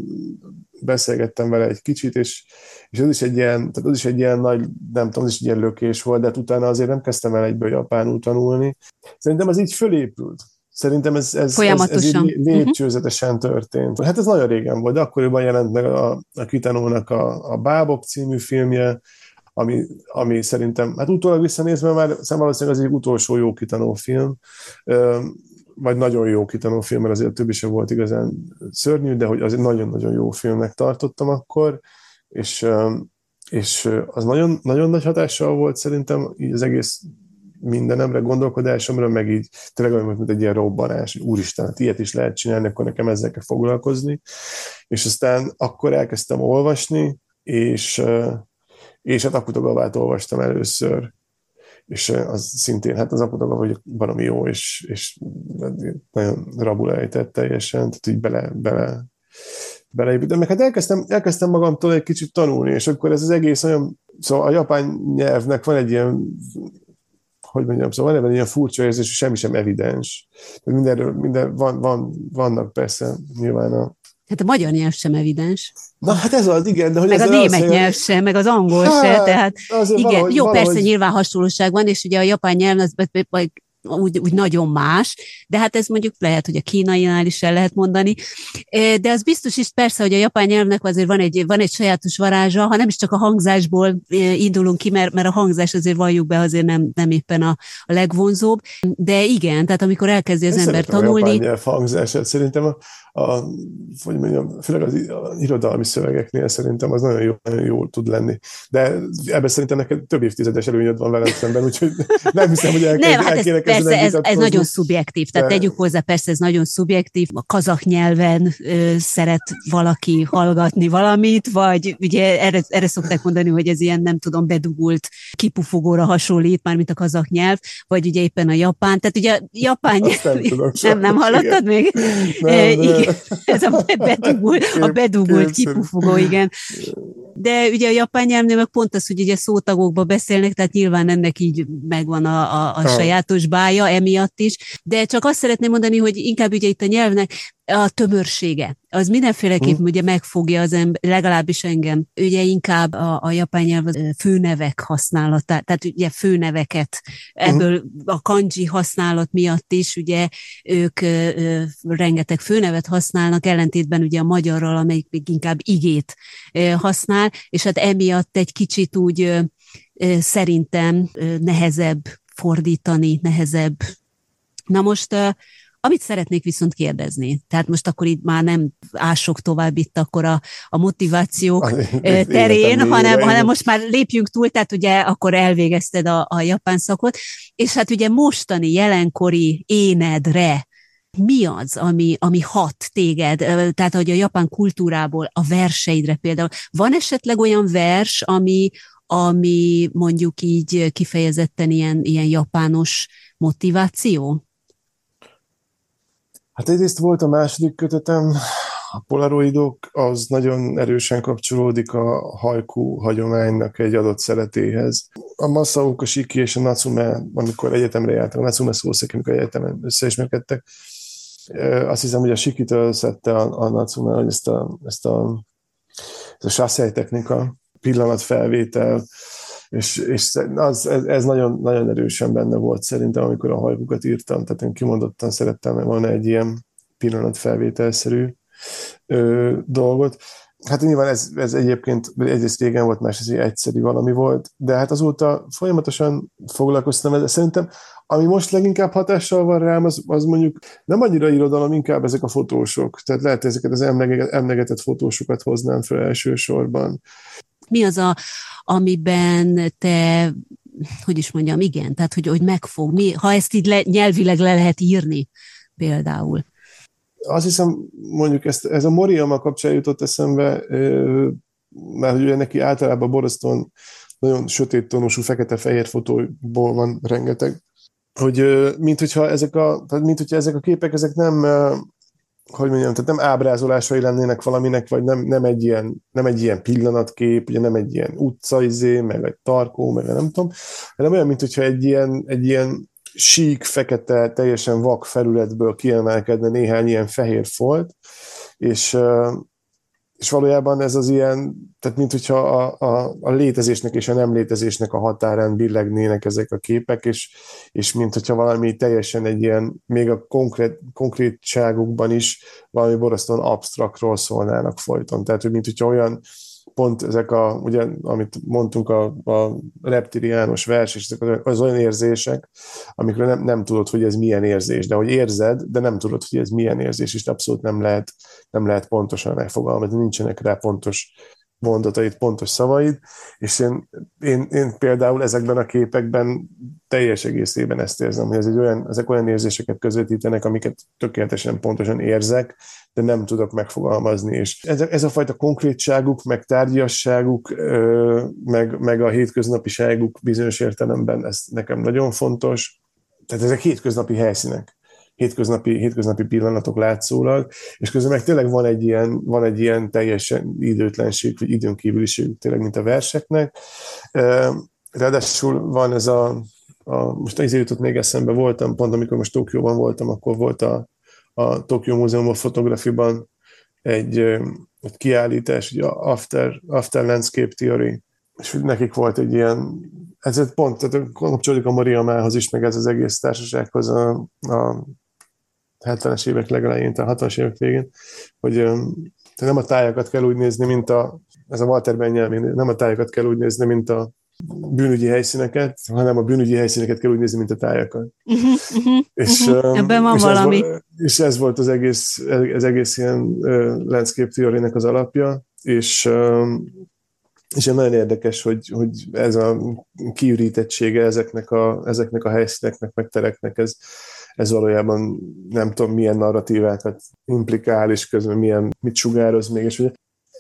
beszélgettem vele egy kicsit, és, és az, is egy ilyen, tehát az is egy ilyen nagy, nem tudom, az is egy ilyen lökés volt, de hát utána azért nem kezdtem el egyből japánul tanulni. Szerintem ez így fölépült. Szerintem ez, ez, ez, ez így lépcsőzetesen történt. Hát ez nagyon régen volt, de akkoriban jelent meg a, a Kitanónak a, a Bábok című filmje, ami, ami szerintem, hát utólag visszanézve már valószínűleg az egy utolsó jó Kitanó film, vagy nagyon jó Kitanó film, mert azért a többi sem volt igazán szörnyű, de hogy azért nagyon-nagyon jó filmnek tartottam akkor, és, és az nagyon, nagyon nagy hatással volt szerintem így az egész mindenemre, gondolkodásomra, meg így tényleg mint egy ilyen robbanás, úristen, hát ilyet is lehet csinálni, akkor nekem ezzel kell foglalkozni, és aztán akkor elkezdtem olvasni, és, és hát Akutagavát olvastam először, és az szintén, hát az Akutagava hogy valami jó, és, és nagyon rabul ejtett teljesen, tehát így bele, bele, beleépítem. Meg hát elkezdtem, elkezdtem magamtól egy kicsit tanulni, és akkor ez az egész olyan Szóval a japán nyelvnek van egy ilyen, hogy mondjam, szóval van egy ilyen furcsa érzés, hogy semmi sem evidens. Mindenről, minden, van, van, vannak persze nyilván a... Hát a magyar nyelv sem evidens. Na hát ez az, igen. De hogy meg a német az, nyelv sem, meg az angol hát, sem, tehát igen. Valahogy, jó, valahogy... persze nyilván hasonlóság van, és ugye a japán nyelv az majd Úgy, úgy nagyon más, de hát ez mondjuk lehet, hogy a kínainál is el lehet mondani, de az biztos is persze, hogy a japán nyelvnek azért van egy, van egy sajátos varázsa, ha nem is csak a hangzásból indulunk ki, mert, mert a hangzás azért valljuk be, azért nem, nem éppen a, a legvonzóbb, de igen, tehát amikor elkezdi az én ember tanulni... a japán nyelv hangzását, szerintem a, a, hogy mondjam, főleg az irodalmi szövegeknél szerintem az nagyon jó, nagyon jól tud lenni, de ebben szerintem neked több évtizedes előnyöd van velem szemben, úgyhogy nem hiszem, hogy el, nem, el, hát el persze, ez, ez nagyon szubjektív, tehát tegyük hozzá, persze ez nagyon szubjektív, a kazakh nyelven ö, szeret valaki hallgatni valamit, vagy ugye erre, erre szokták mondani, hogy ez ilyen, nem tudom, bedugult kipufogóra hasonlít, már mint a kazakh nyelv, vagy ugye éppen a japán, tehát ugye a japán nyelv, nem, tudom, nem, nem hallottad még? Nem, e, igen, ez a bedugult, a bedugult kipufogó, igen. De ugye a japán nyelvnél meg pont az, hogy ugye szótagokba beszélnek, tehát nyilván ennek így megvan a, a, a sajátos bája emiatt is, de csak azt szeretném mondani, hogy inkább ugye itt a nyelvnek a tömörsége, az mindenféleképpen ugye megfogja az ember, legalábbis engem, ugye inkább a, a japán nyelv főnevek használatát, tehát ugye főneveket, ebből a kanji használat miatt is, ugye ők ö, ö, rengeteg főnevet használnak, ellentétben ugye a magyarral, amelyik még inkább igét ö, használ, és hát emiatt egy kicsit úgy ö, ö, szerintem ö, nehezebb fordítani, nehezebb. Na most... Ö, Amit szeretnék viszont kérdezni, tehát most akkor itt már nem ások tovább itt akkor a, a motivációk terén, hanem, hanem most már lépjünk túl, tehát ugye akkor elvégezted a, a japán szakot, és hát ugye mostani, jelenkori énedre mi az, ami, ami hat téged, tehát hogy a japán kultúrából a verseidre például. Van esetleg olyan vers, ami, ami mondjuk így kifejezetten ilyen, ilyen japános motiváció? Hát egyrészt volt a második kötetem, a polaroidok, az nagyon erősen kapcsolódik a haiku hagyománynak egy adott szeletéhez. A Masao Okosiki és a Natsume, amikor egyetemre jártak, a Natsume Szószaki, amikor egyetemen összeismerkedtek, azt hiszem, hogy a Sikitől szedte a, a Natsume, hogy ezt a, ezt a, ezt a sasei technika, pillanatfelvétel, és, és az, ez, ez nagyon, nagyon erősen benne volt szerintem, amikor a hajkukat írtam, tehát én kimondottan szerettem volna egy ilyen pillanatfelvételszerű ö, dolgot. Hát nyilván ez, ez egyébként egyrészt régen volt, másrészt egyszerű valami volt, de hát azóta folyamatosan foglalkoztam ezzel. Szerintem ami most leginkább hatással van rám, az, az mondjuk nem annyira irodalom, inkább ezek a fotósok. Tehát lehet, ezeket az emlegetett fotósokat hoznám fel elsősorban. Mi az a, amiben te, hogy is mondjam, igen, tehát hogy, hogy megfog, mi, ha ezt így le, nyelvileg le lehet írni például? Azt hiszem, mondjuk ezt, ez a Moriyama kapcsán jutott eszembe, mert ugye neki általában borzasztóan nagyon sötét tónusú, fekete-fehér fotóból van rengeteg, hogy mint hogyha ezek a, mint hogyha ezek a képek, ezek nem... hogy mondjam, tehát nem ábrázolásai lennének valaminek, vagy nem, nem, egy, ilyen, nem egy ilyen pillanatkép, ugye nem egy ilyen utcaizé, meg egy tarkó, meg nem tudom, hanem olyan, mint hogyha egy ilyen, egy ilyen sík, fekete, teljesen vak felületből kiemelkedne néhány ilyen fehér folt, és, és valójában ez az ilyen, tehát mint hogyha a, a, a létezésnek és a nem létezésnek a határán billegnének ezek a képek, és, és mint hogyha valami teljesen egy ilyen, még a konkrét, konkrétságukban is valami borzasztóan absztraktról szólnának folyton. Tehát, hogy mint hogyha olyan, pont ezek a, ugye, amit mondtunk, a, a reptiliános vers, és ezek az olyan érzések, amikről nem, nem tudod, hogy ez milyen érzés, de hogy érzed, de nem tudod, hogy ez milyen érzés, és abszolút nem lehet, nem lehet pontosan megfogalmazni, nincsenek rá pontos mondataid, pontos szavaid, és én, én, én például ezekben a képekben teljes egészében ezt érzem, hogy ez egy olyan, ezek olyan érzéseket közvetítenek, amiket tökéletesen pontosan érzek, de nem tudok megfogalmazni. És ez, ez a fajta konkrétságuk, meg tárgyasságuk, meg, meg a hétköznapiságuk bizonyos értelemben, ez nekem nagyon fontos. Tehát ezek hétköznapi helyszínek. hétköznapi, hétköznapi pillanatok látszólag, és közben meg tényleg van egy ilyen, van egy ilyen teljesen időtlenség, vagy időnkívüliség, tényleg, mint a verseknek. Ráadásul van ez a, a most ezért jutott még eszembe, voltam, pont amikor most Tokióban voltam, akkor volt a, a Tokió Múzeum of Photography-ban egy, egy kiállítás, egy after, after Landscape Theory, és nekik volt egy ilyen, ez pont, tehát kapcsolódik a Maria Mához is, meg ez az egész társasághoz a, a hetvenes évek legelején, a hatvanas évek végén, hogy nem a tájakat kell úgy nézni, mint a, ez a Walter Benjamin, nem a tájakat kell úgy nézni, mint a bűnügyi helyszíneket, hanem a bűnügyi helyszíneket kell úgy nézni, mint a tájakat. Uh-huh, uh-huh, és, uh-huh. Ebben van és valami. Ez, és ez volt az egész, az egész ilyen uh, landscape theory-nek az alapja, és uh, és nagyon érdekes, hogy, hogy ez a kiürítettsége ezeknek a, ezeknek a helyszíneknek, meg tereknek, ez, ez valójában nem tudom milyen narratívákat implikál, és közben milyen, mit sugároz még, és ugye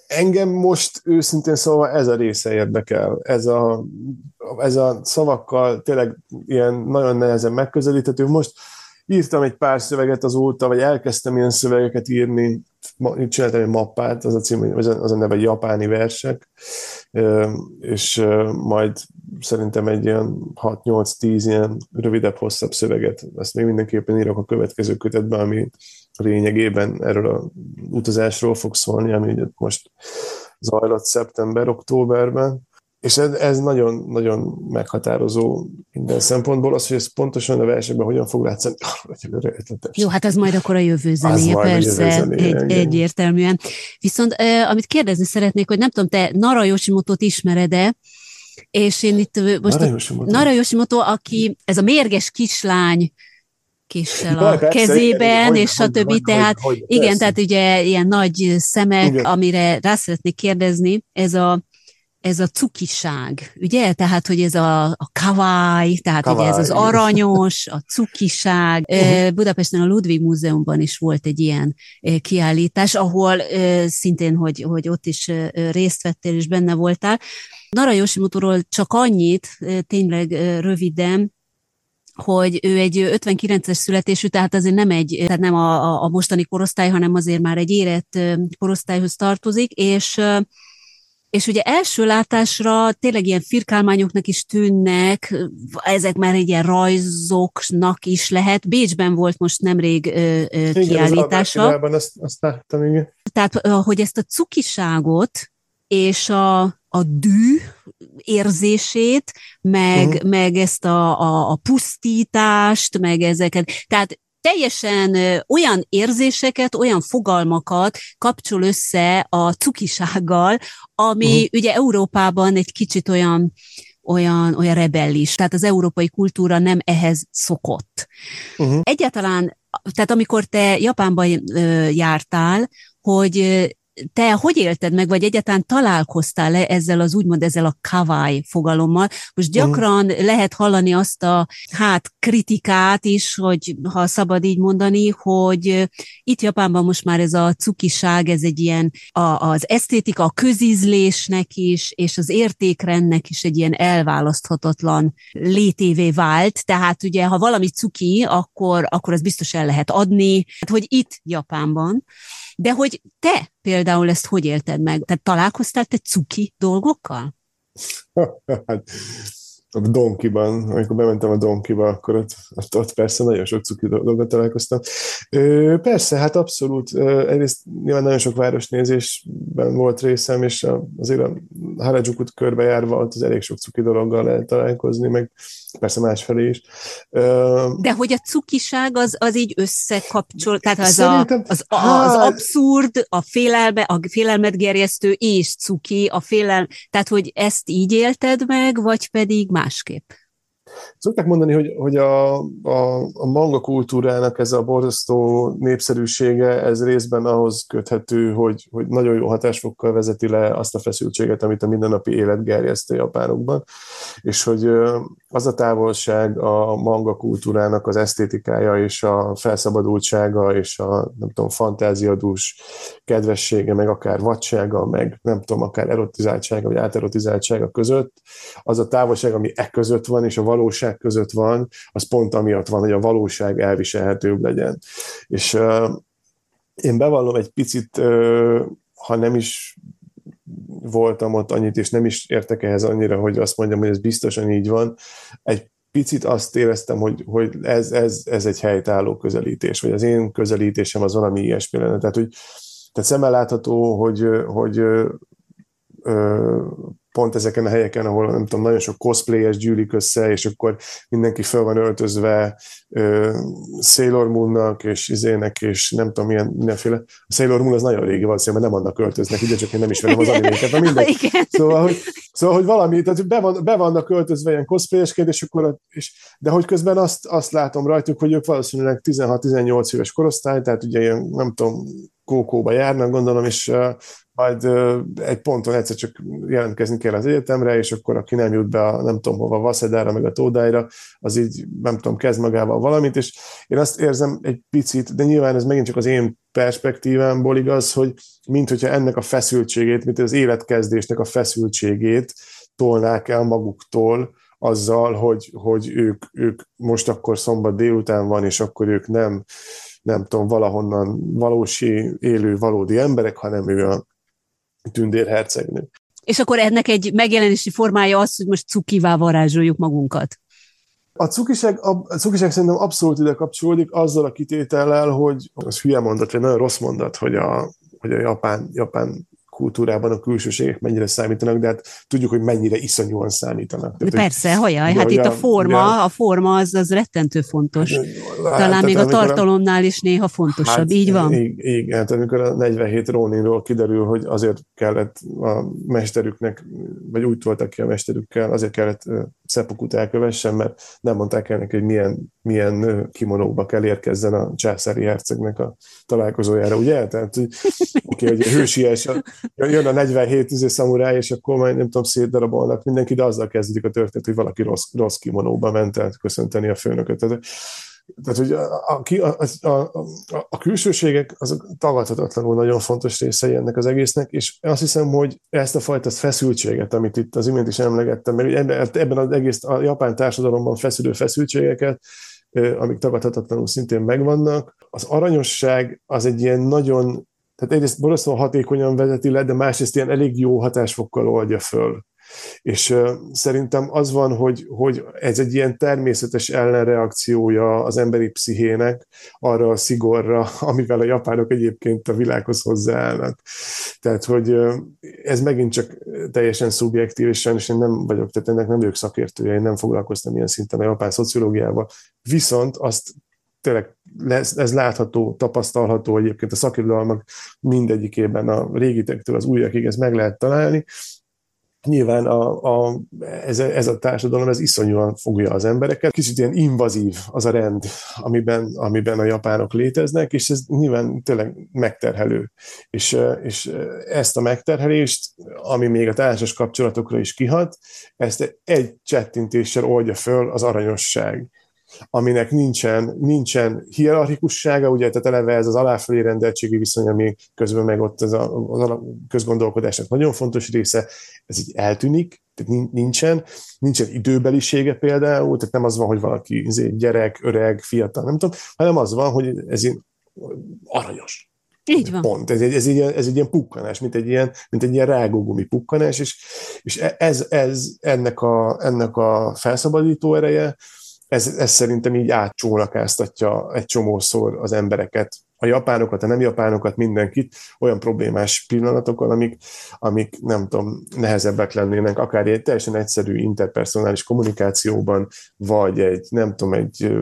engem most őszintén szóval ez a része érdekel. Ez a, ez a szavakkal tényleg ilyen nagyon nehezen megközelíthető. Most írtam egy pár szöveget azóta, vagy elkezdtem ilyen szövegeket írni, csináltam egy mappát, az a, cím, az a neve japáni versek, és majd szerintem egy ilyen hat nyolc tíz ilyen rövidebb, hosszabb szöveget, ezt még mindenképpen írok a következő kötetben, ami lényegében erről az utazásról fog szólni, ami ugye most zajlott szeptember-októberben, és ez nagyon-nagyon meghatározó minden szempontból, az, hogy ez pontosan a versekben hogyan fog látszani. Jó, hát ez majd akkor a jövő zenéje, persze, jövő zenéje, egy, egyértelműen. Viszont eh, amit kérdezni szeretnék, hogy nem tudom, te Nara Yoshimoto-t ismered-e, és én itt most Nara Yoshimoto, Nara Yoshimoto aki ez a mérges kislány, késsel a persze, kezében, hogy, és stb. Hogy, hogy, tehát hogy, hogy, igen, persze. Tehát ugye ilyen nagy szemek, igen. Amire rá szeretnék kérdezni, ez a ez a cukiság, ugye? Tehát, hogy ez a, a kawaii, tehát kawaii. Ugye ez az aranyos, a cukiság. Budapesten a Ludwig Múzeumban is volt egy ilyen kiállítás, ahol szintén, hogy, hogy ott is részt vettél, és benne voltál. Nara Yoshimotoról csak annyit, tényleg röviden, hogy ő egy ötvenkilences születésű, tehát azért nem egy, tehát nem a, a mostani korosztály, hanem azért már egy érett korosztályhoz tartozik, és És ugye első látásra tényleg ilyen firkálmányoknak is tűnnek, ezek már egy ilyen rajzoknak is lehet. Bécsben volt most nemrég ö, ö, kiállítása. Igen, ezt, ezt láttam, igen. Tehát, hogy ezt a cukiságot és a, a dű érzését, meg, uh-huh. meg ezt a, a, a pusztítást, meg ezeket, tehát teljesen olyan érzéseket, olyan fogalmakat kapcsol össze a cukisággal, ami uh-huh. ugye Európában egy kicsit olyan, olyan, olyan rebellis, tehát az európai kultúra nem ehhez szokott. Uh-huh. Egyáltalán, tehát amikor te Japánban ö, jártál, hogy te hogy élted meg, vagy egyáltalán találkoztál-e ezzel az úgymond ezzel a kawaii fogalommal? Most gyakran mm. lehet hallani azt a hát kritikát is, hogy ha szabad így mondani, hogy itt Japánban most már ez a cukiság, ez egy ilyen a, az esztétika, a közízlésnek is, és az értékrendnek is egy ilyen elválaszthatatlan létévé vált. Tehát ugye, ha valami cuki, akkor, akkor az biztos el lehet adni. Hát, hogy itt Japánban. De hogy te például ezt hogy élted meg? Tehát találkoztál te cuki dolgokkal? A Donkiban, amikor bementem a Donkiba, akkor ott, ott, ott persze nagyon sok cuki dologgal találkoztam. Ö, persze, hát abszolút. Ö, egyrészt nyilván nagyon sok városnézésben volt részem, és azért a Harajuku-t körbejárva ott az elég sok cuki dologgal lehet találkozni, meg persze másfelé is. Ö, De hogy a cukiság az, az így összekapcsol, tehát az, a, az, a, hát, az abszurd, a, félelme, a félelmet gerjesztő és cuki, a félelme, tehát hogy ezt így élted meg, vagy pedig másképp? Szokták mondani, hogy, hogy a, a, a manga kultúrának ez a borzasztó népszerűsége, ez részben ahhoz köthető, hogy, hogy nagyon jó hatásfokkal vezeti le azt a feszültséget, amit a mindennapi élet gerjeszt a japánokban, és hogy az a távolság a manga kultúrának az esztétikája és a felszabadultsága és a nem tudom, fantáziadús kedvessége, meg akár vadsága, meg nem tudom, akár erotizáltsága, vagy áterotizáltsága között, az a távolság, ami e között van, és a valóság között van, az pont amiatt van, hogy a valóság elviselhetőbb legyen. És uh, én bevallom egy picit, uh, ha nem is voltam ott annyit, és nem is értek ehhez annyira, hogy azt mondjam, hogy ez biztosan így van, egy picit azt éreztem, hogy, hogy ez, ez, ez egy helytálló közelítés, vagy az én közelítésem az valami ilyesmi lenne. Tehát, hogy, tehát szemmel látható, hogy, hogy ö, pont ezeken a helyeken, ahol nem tudom, nagyon sok cosplayes gyűlik össze, és akkor mindenki föl van öltözve ö, Sailor Moonnak, és izének, és nem tudom, milyen, mindenféle. A Sailor Moon az nagyon régi valószínűleg, mert nem annak öltöznek, ugye csak én nem ismerem az animéket, de mindegy. Szóval, hogy, szóval, hogy valami, tehát be, van, be vannak öltözve ilyen cosplayesként, és akkor, a, és, de hogy közben azt, azt látom rajtuk, hogy ők valószínűleg tizenhat-tizennyolc éves korosztály, tehát ugye ilyen, nem tudom, kókóba járnak, gondolom, és uh, majd uh, egy ponton egyszer csak jelentkezni kell az egyetemre, és akkor aki nem jut be a nem tudom hova, a Vaszedára, meg a Tódályra, az így nem tudom, kezd magával valamit, és én azt érzem egy picit, de nyilván ez megint csak az én perspektívámból igaz, hogy minthogyha ennek a feszültségét, mint az életkezdésnek a feszültségét tolnák el maguktól azzal, hogy, hogy ők, ők most akkor szombat délután van, és akkor ők nem nem tudom, valahonnan valósi, élő, valódi emberek, hanem ő a tündérhercegnő. És akkor ennek egy megjelenési formája az, hogy most cukivá varázsoljuk magunkat. A cukiság, a cukiság szerintem abszolút ide kapcsolódik azzal a kitétellel, hogy az hülye mondat, vagy nagyon rossz mondat, hogy a, hogy a japán, japán kultúrában a külsőségek mennyire számítanak, de hát tudjuk, hogy mennyire iszonyúan számítanak. Tehát, persze, hajaj, hát itt a forma, ugye, a forma az, az rettentő fontos. Hát, talán hát, még a tartalomnál a, is néha fontosabb, hát, így van? Igen, hát amikor a negyvenhét Róninról kiderül, hogy azért kellett a mesterüknek, vagy úgy voltak ki a mesterükkel, azért kellett szeppukut elkövessen, mert nem mondták el neki, hogy milyen, milyen kimonóba kell érkezzen a császári hercegnek a találkozójára, ugye? Tehát, hogy oké, okay, hogy a hősies, a, jön a negyvenhét izé szamuráj, és akkor majd nem tudom, szétdarabolnak mindenki, de azzal kezdődik a történet, hogy valaki rossz, rossz kimonóba ment el köszönteni a főnököt. Tehát, tehát hogy a, a, a, a, a külsőségek azok tagadhatatlanul nagyon fontos részei ennek az egésznek, és azt hiszem, hogy ezt a fajta feszültséget, amit itt az imént is emlegettem, mert ebben az egész a japán társadalomban feszülő feszültségeket, amik tagadhatatlanul szintén megvannak, az aranyosság az egy ilyen nagyon, tehát egyrészt borzasztóan hatékonyan vezeti le, de másrészt ilyen elég jó hatásfokkal oldja föl. És uh, szerintem az van, hogy, hogy ez egy ilyen természetes ellenreakciója az emberi pszichének arra a szigorra, amivel a japánok egyébként a világhoz hozzáállnak. Tehát, hogy uh, ez megint csak teljesen szubjektív, és sajnos én nem vagyok, tehát ennek nem vagyok szakértője, én nem foglalkoztam ilyen szinten a japán szociológiával. Viszont azt tényleg ez látható, tapasztalható egyébként a szakirodalmak mindegyikében, a régitektől az újakig, ez meg lehet találni. Nyilván a, a, ez, ez a társadalom, ez iszonyúan fogja az embereket. Kicsit ilyen invazív az a rend, amiben, amiben a japánok léteznek, és ez nyilván tényleg megterhelő. És, és ezt a megterhelést, ami még a társas kapcsolatokra is kihat, ezt egy csettintéssel oldja föl az aranyosság, aminek nincsen, nincsen hierarchikussága, ugye, tehát eleve ez az aláfelé rendeltségi viszony, ami közben meg ott az a, az a közgondolkodásnak nagyon fontos része, ez így eltűnik, tehát nincsen, nincsen időbelisége például, tehát nem az van, hogy valaki gyerek, öreg, fiatal, nem tudom, hanem az van, hogy ez így aranyos. Így van. Pont. Ez, ez, egy, ez egy ilyen pukkanás, mint egy ilyen, mint egy ilyen rágógumi pukkanás, és, és ez, ez ennek, a, ennek a felszabadító ereje, Ez, ez szerintem így átcsónakáztatja egy csomószor az embereket, a japánokat, a nem japánokat, mindenkit olyan problémás pillanatokon, amik, amik nem tudom, nehezebbek lennének, akár egy teljesen egyszerű interpersonális kommunikációban, vagy egy, nem tudom, egy,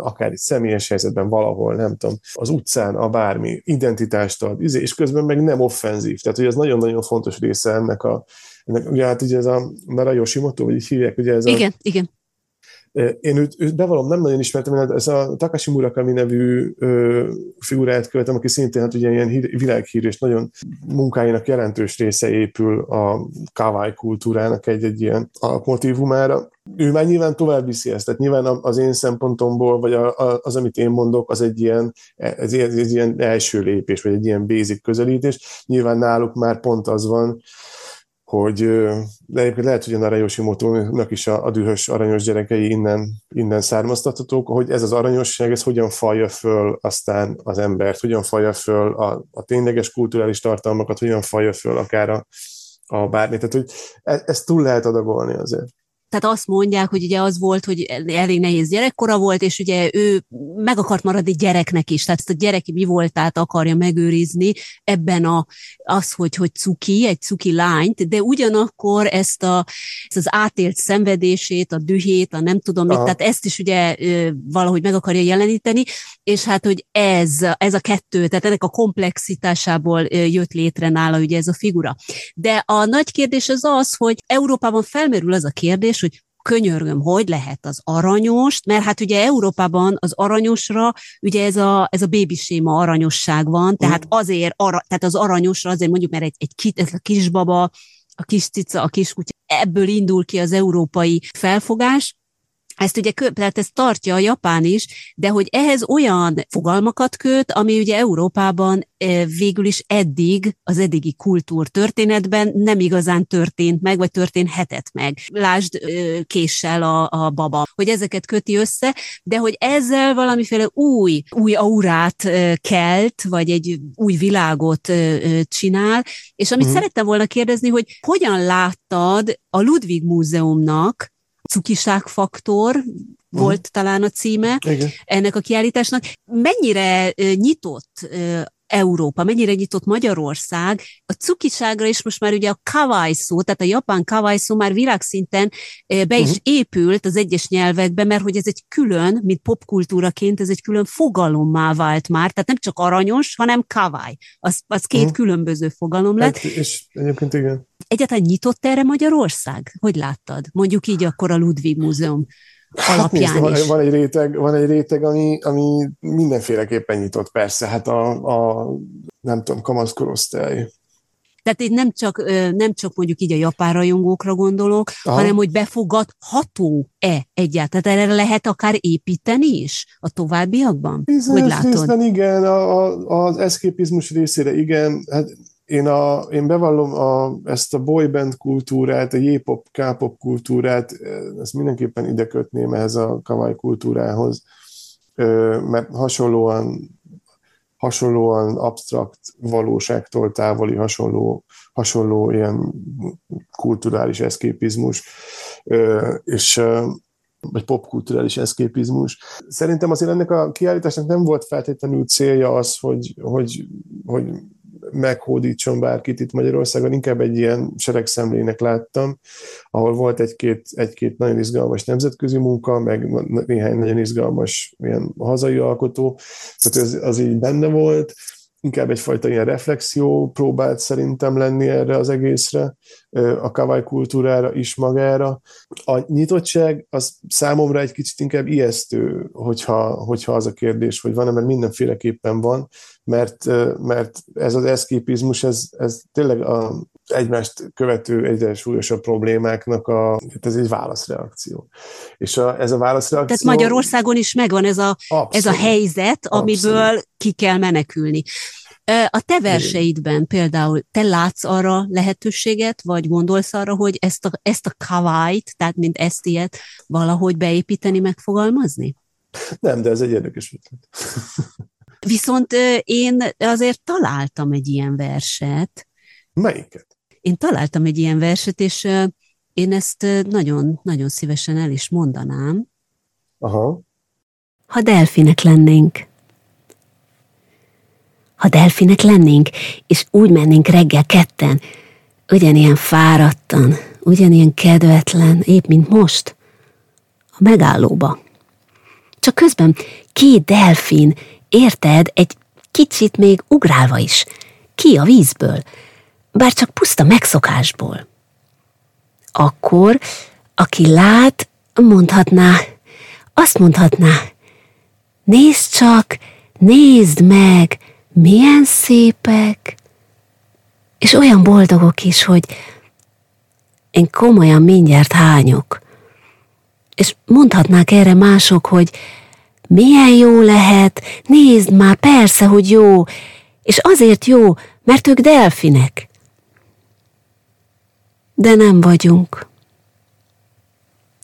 akár egy személyes helyzetben valahol, nem tudom, az utcán, a bármi identitást ad, és közben meg nem offenzív. Tehát, hogy ez nagyon-nagyon fontos része ennek a, ennek, ugye hát ugye ez a Nara Yoshimoto, vagy így hívják, ugye ez a... Igen, igen. Én őt, őt bevallom, nem nagyon ismertem, ez a Takashi Murakami nevű ö, figurát követem, aki szintén hát ugye ilyen hír, világhír, és nagyon munkáinak jelentős része épül a kawaii kultúrának egy-egy ilyen alapmotívumára. Ő már nyilván tovább viszi ezt, tehát nyilván az én szempontomból, vagy az, amit én mondok, az egy ilyen, ez egy ilyen első lépés, vagy egy ilyen basic közelítés. Nyilván náluk már pont az van, hogy de egyébként lehet, hogy a Nara Yoshimoto-nak is a, a dühös aranyos gyerekei innen, innen származtathatók, hogy ez az aranyosság, ez hogyan falja föl aztán az embert, hogyan falja föl a, a tényleges kulturális tartalmakat, hogyan falja föl akár a, a bármit. Tehát, hogy e, ezt túl lehet adagolni azért. Tehát azt mondják, hogy ugye az volt, hogy elég nehéz gyerekkora volt, és ugye ő meg akart maradni gyereknek is, tehát ezt a gyereki mi voltát akarja megőrizni ebben a, az, hogy, hogy cuki, egy cuki lányt, de ugyanakkor ezt, a, ezt az átélt szenvedését, a dühét, a nem tudom mit, tehát ezt is ugye valahogy meg akarja jeleníteni, és hát, hogy ez, ez a kettő, tehát ennek a komplexitásából jött létre nála ugye ez a figura. De a nagy kérdés az az, hogy Európában felmerül az a kérdés, hogy könyörgöm, hogy lehet az aranyost, mert hát ugye Európában az aranyosra, ugye ez a, ez a bébiséma aranyosság van, tehát azért, ara, tehát az aranyosra azért mondjuk, mert egy, egy kis, ez a kisbaba, a kis cica, a kiskutya, ebből indul ki az európai felfogás. Ezt ugye tehát ezt tartja a Japán is, de hogy ehhez olyan fogalmakat köt, ami ugye Európában végül is eddig, az eddigi kultúrtörténetben nem igazán történt meg, vagy történhetett meg. Lásd késsel a, a baba, hogy ezeket köti össze, de hogy ezzel valamiféle új, új aurát kelt, vagy egy új világot csinál, és amit mm. szerettem volna kérdezni, hogy hogyan láttad a Ludwig Múzeumnak, Cukiságfaktor volt uh-huh. talán a címe Igen. ennek a kiállításnak. Mennyire nyitott Európa, mennyire nyitott Magyarország a cukiságra, és most már ugye a kawaii szó, tehát a japán kawaii szó már világszinten be is uh-huh. épült az egyes nyelvekbe, mert hogy ez egy külön, mint popkultúraként, ez egy külön fogalommá vált már, tehát nem csak aranyos, hanem kawaii. Az, az két uh-huh. különböző fogalom lett. Egy, és egyébként igen. Egyáltalán nyitott erre Magyarország? Hogy láttad? Mondjuk így akkor a Ludwig Múzeum alapján hát, nézd, is. Van egy réteg, van egy réteg ami, ami mindenféleképpen nyitott, persze. Hát a, a nem tudom, kamaszkorosztály. Tehát én nem csak, nem csak mondjuk így a japán rajongókra gondolok, Aha. hanem hogy befogadható-e egyáltalán. Erre lehet akár építeni is a továbbiakban? Bizonyos hogy látod? Részben igen, a, a, az eszképizmus részére igen, hát Én, a, én bevallom a, ezt a boyband kultúrát, a J-pop, K-pop kultúrát, ezt mindenképpen ide kötném ehhez a kawaii kultúrához, mert hasonlóan, hasonlóan absztrakt valóságtól távoli, hasonló, hasonló ilyen kulturális eszképizmus, és vagy popkulturális eszképizmus. Szerintem azért ennek a kiállításnak nem volt feltétlenül célja az, hogy, hogy, hogy meghódítson bárkit itt Magyarországon, inkább egy ilyen seregszemlének láttam, ahol volt egy-két, egy-két nagyon izgalmas nemzetközi munka, meg néhány nagyon izgalmas ilyen hazai alkotó, tehát ez, az így benne volt, inkább egyfajta ilyen reflexió próbált szerintem lenni erre az egészre, a kawaii kultúrára is magára. A nyitottság az számomra egy kicsit inkább ijesztő, hogyha, hogyha az a kérdés, hogy van-e, mert mindenféleképpen van, mert, mert ez az eszképizmus, ez, ez tényleg a egymást követő egyre súlyosabb problémáknak a, ez egy válaszreakció. És a, ez a válaszreakció... Tehát Magyarországon is megvan ez a, ez a helyzet, amiből Abszolút. ki kell menekülni. A te verseidben például te látsz arra lehetőséget, vagy gondolsz arra, hogy ezt a, ezt a kawaii-t, tehát mint ezt ilyet valahogy beépíteni, megfogalmazni? Nem, de ez egy érdekes ötlet. Viszont én azért találtam egy ilyen verset. Melyiket? Én találtam egy ilyen verset, és én ezt nagyon-nagyon szívesen el is mondanám. Aha. Ha delfinek lennénk. Ha delfinek lennénk, és úgy mennénk reggel ketten, ugyanilyen fáradtan, ugyanilyen kedvetlen, épp mint most, a megállóba. Csak közben két delfin, érted, egy kicsit még ugrálva is, ki a vízből, bár csak puszta megszokásból. Akkor, aki lát, mondhatná, azt mondhatná, nézd csak, nézd meg, milyen szépek, és olyan boldogok is, hogy én komolyan mindjárt hányok. És mondhatnák erre mások, hogy milyen jó lehet, nézd már, persze, hogy jó, és azért jó, mert ők delfinek. de nem vagyunk.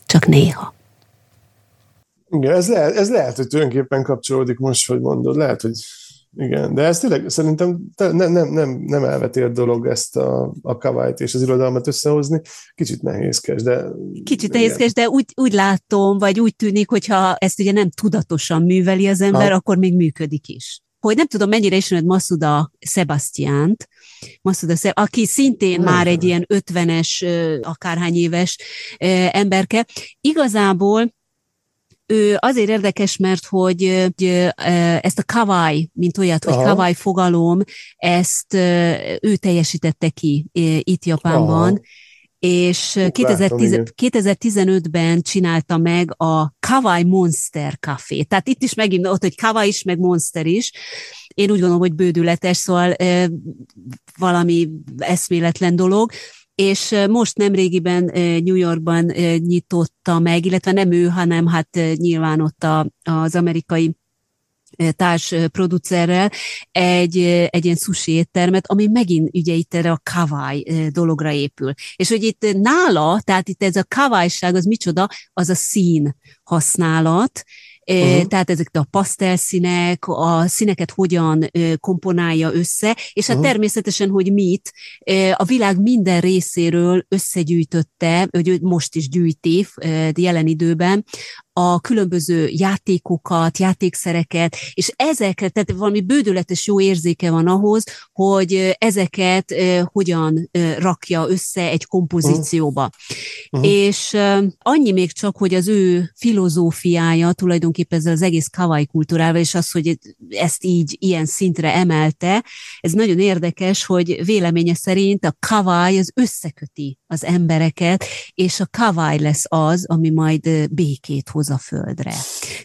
Csak néha. Igen, ez lehet, ez lehet, hogy tulajdonképpen kapcsolódik most, hogy mondod. Lehet, hogy igen. De ez tényleg szerintem nem, nem, nem, nem elvetér dolog ezt a, a kavályt és az irodalmat összehozni. Kicsit nehézkes, de... Kicsit igen. nehézkes, de úgy, úgy látom, vagy úgy tűnik, hogyha ezt ugye nem tudatosan műveli az ember, ha. akkor még működik is. Hogy nem tudom, mennyire ismered Masuda Sebastiánt, Masuda Seb- aki szintén nem. már egy ilyen ötvenes, akárhány éves emberke. Igazából ő azért érdekes, mert hogy, hogy ezt a kawaii, mint olyat, Aha. vagy kawaii fogalom, ezt ő teljesítette ki itt Japánban, Aha. és kétezer-tizenötben csinálta meg a Kawaii Monster Café. Tehát itt is megint ott, hogy kawaii is, meg monster is. Én úgy gondolom, hogy bődületes, szóval valami eszméletlen dolog. És most nemrégiben New Yorkban nyitotta meg, illetve nem ő, hanem hát nyilván ott az amerikai társproducerrel egy, egy ilyen sushi éttermet, ami megint ugye itt erre a kawaii dologra épül. És hogy itt nála, tehát itt ez a kawaii-ság az micsoda, az a szín használat, Uh-huh. tehát ezek a pasztelszínek, a színeket hogyan komponálja össze, és hát uh-huh. természetesen, hogy mit a világ minden részéről összegyűjtötte, hogy most is gyűjti jelen időben, a különböző játékokat, játékszereket, és ezeket, tehát valami bődületes jó érzéke van ahhoz, hogy ezeket hogyan rakja össze egy kompozícióba. Uh-huh. És annyi még csak, hogy az ő filozófiája tulajdonképpen ezzel az egész kawaii kultúrával, és az, hogy ezt így ilyen szintre emelte, ez nagyon érdekes, hogy véleménye szerint a kawaii az összeköti az embereket, és a kawaii lesz az, ami majd békét hoz a földre.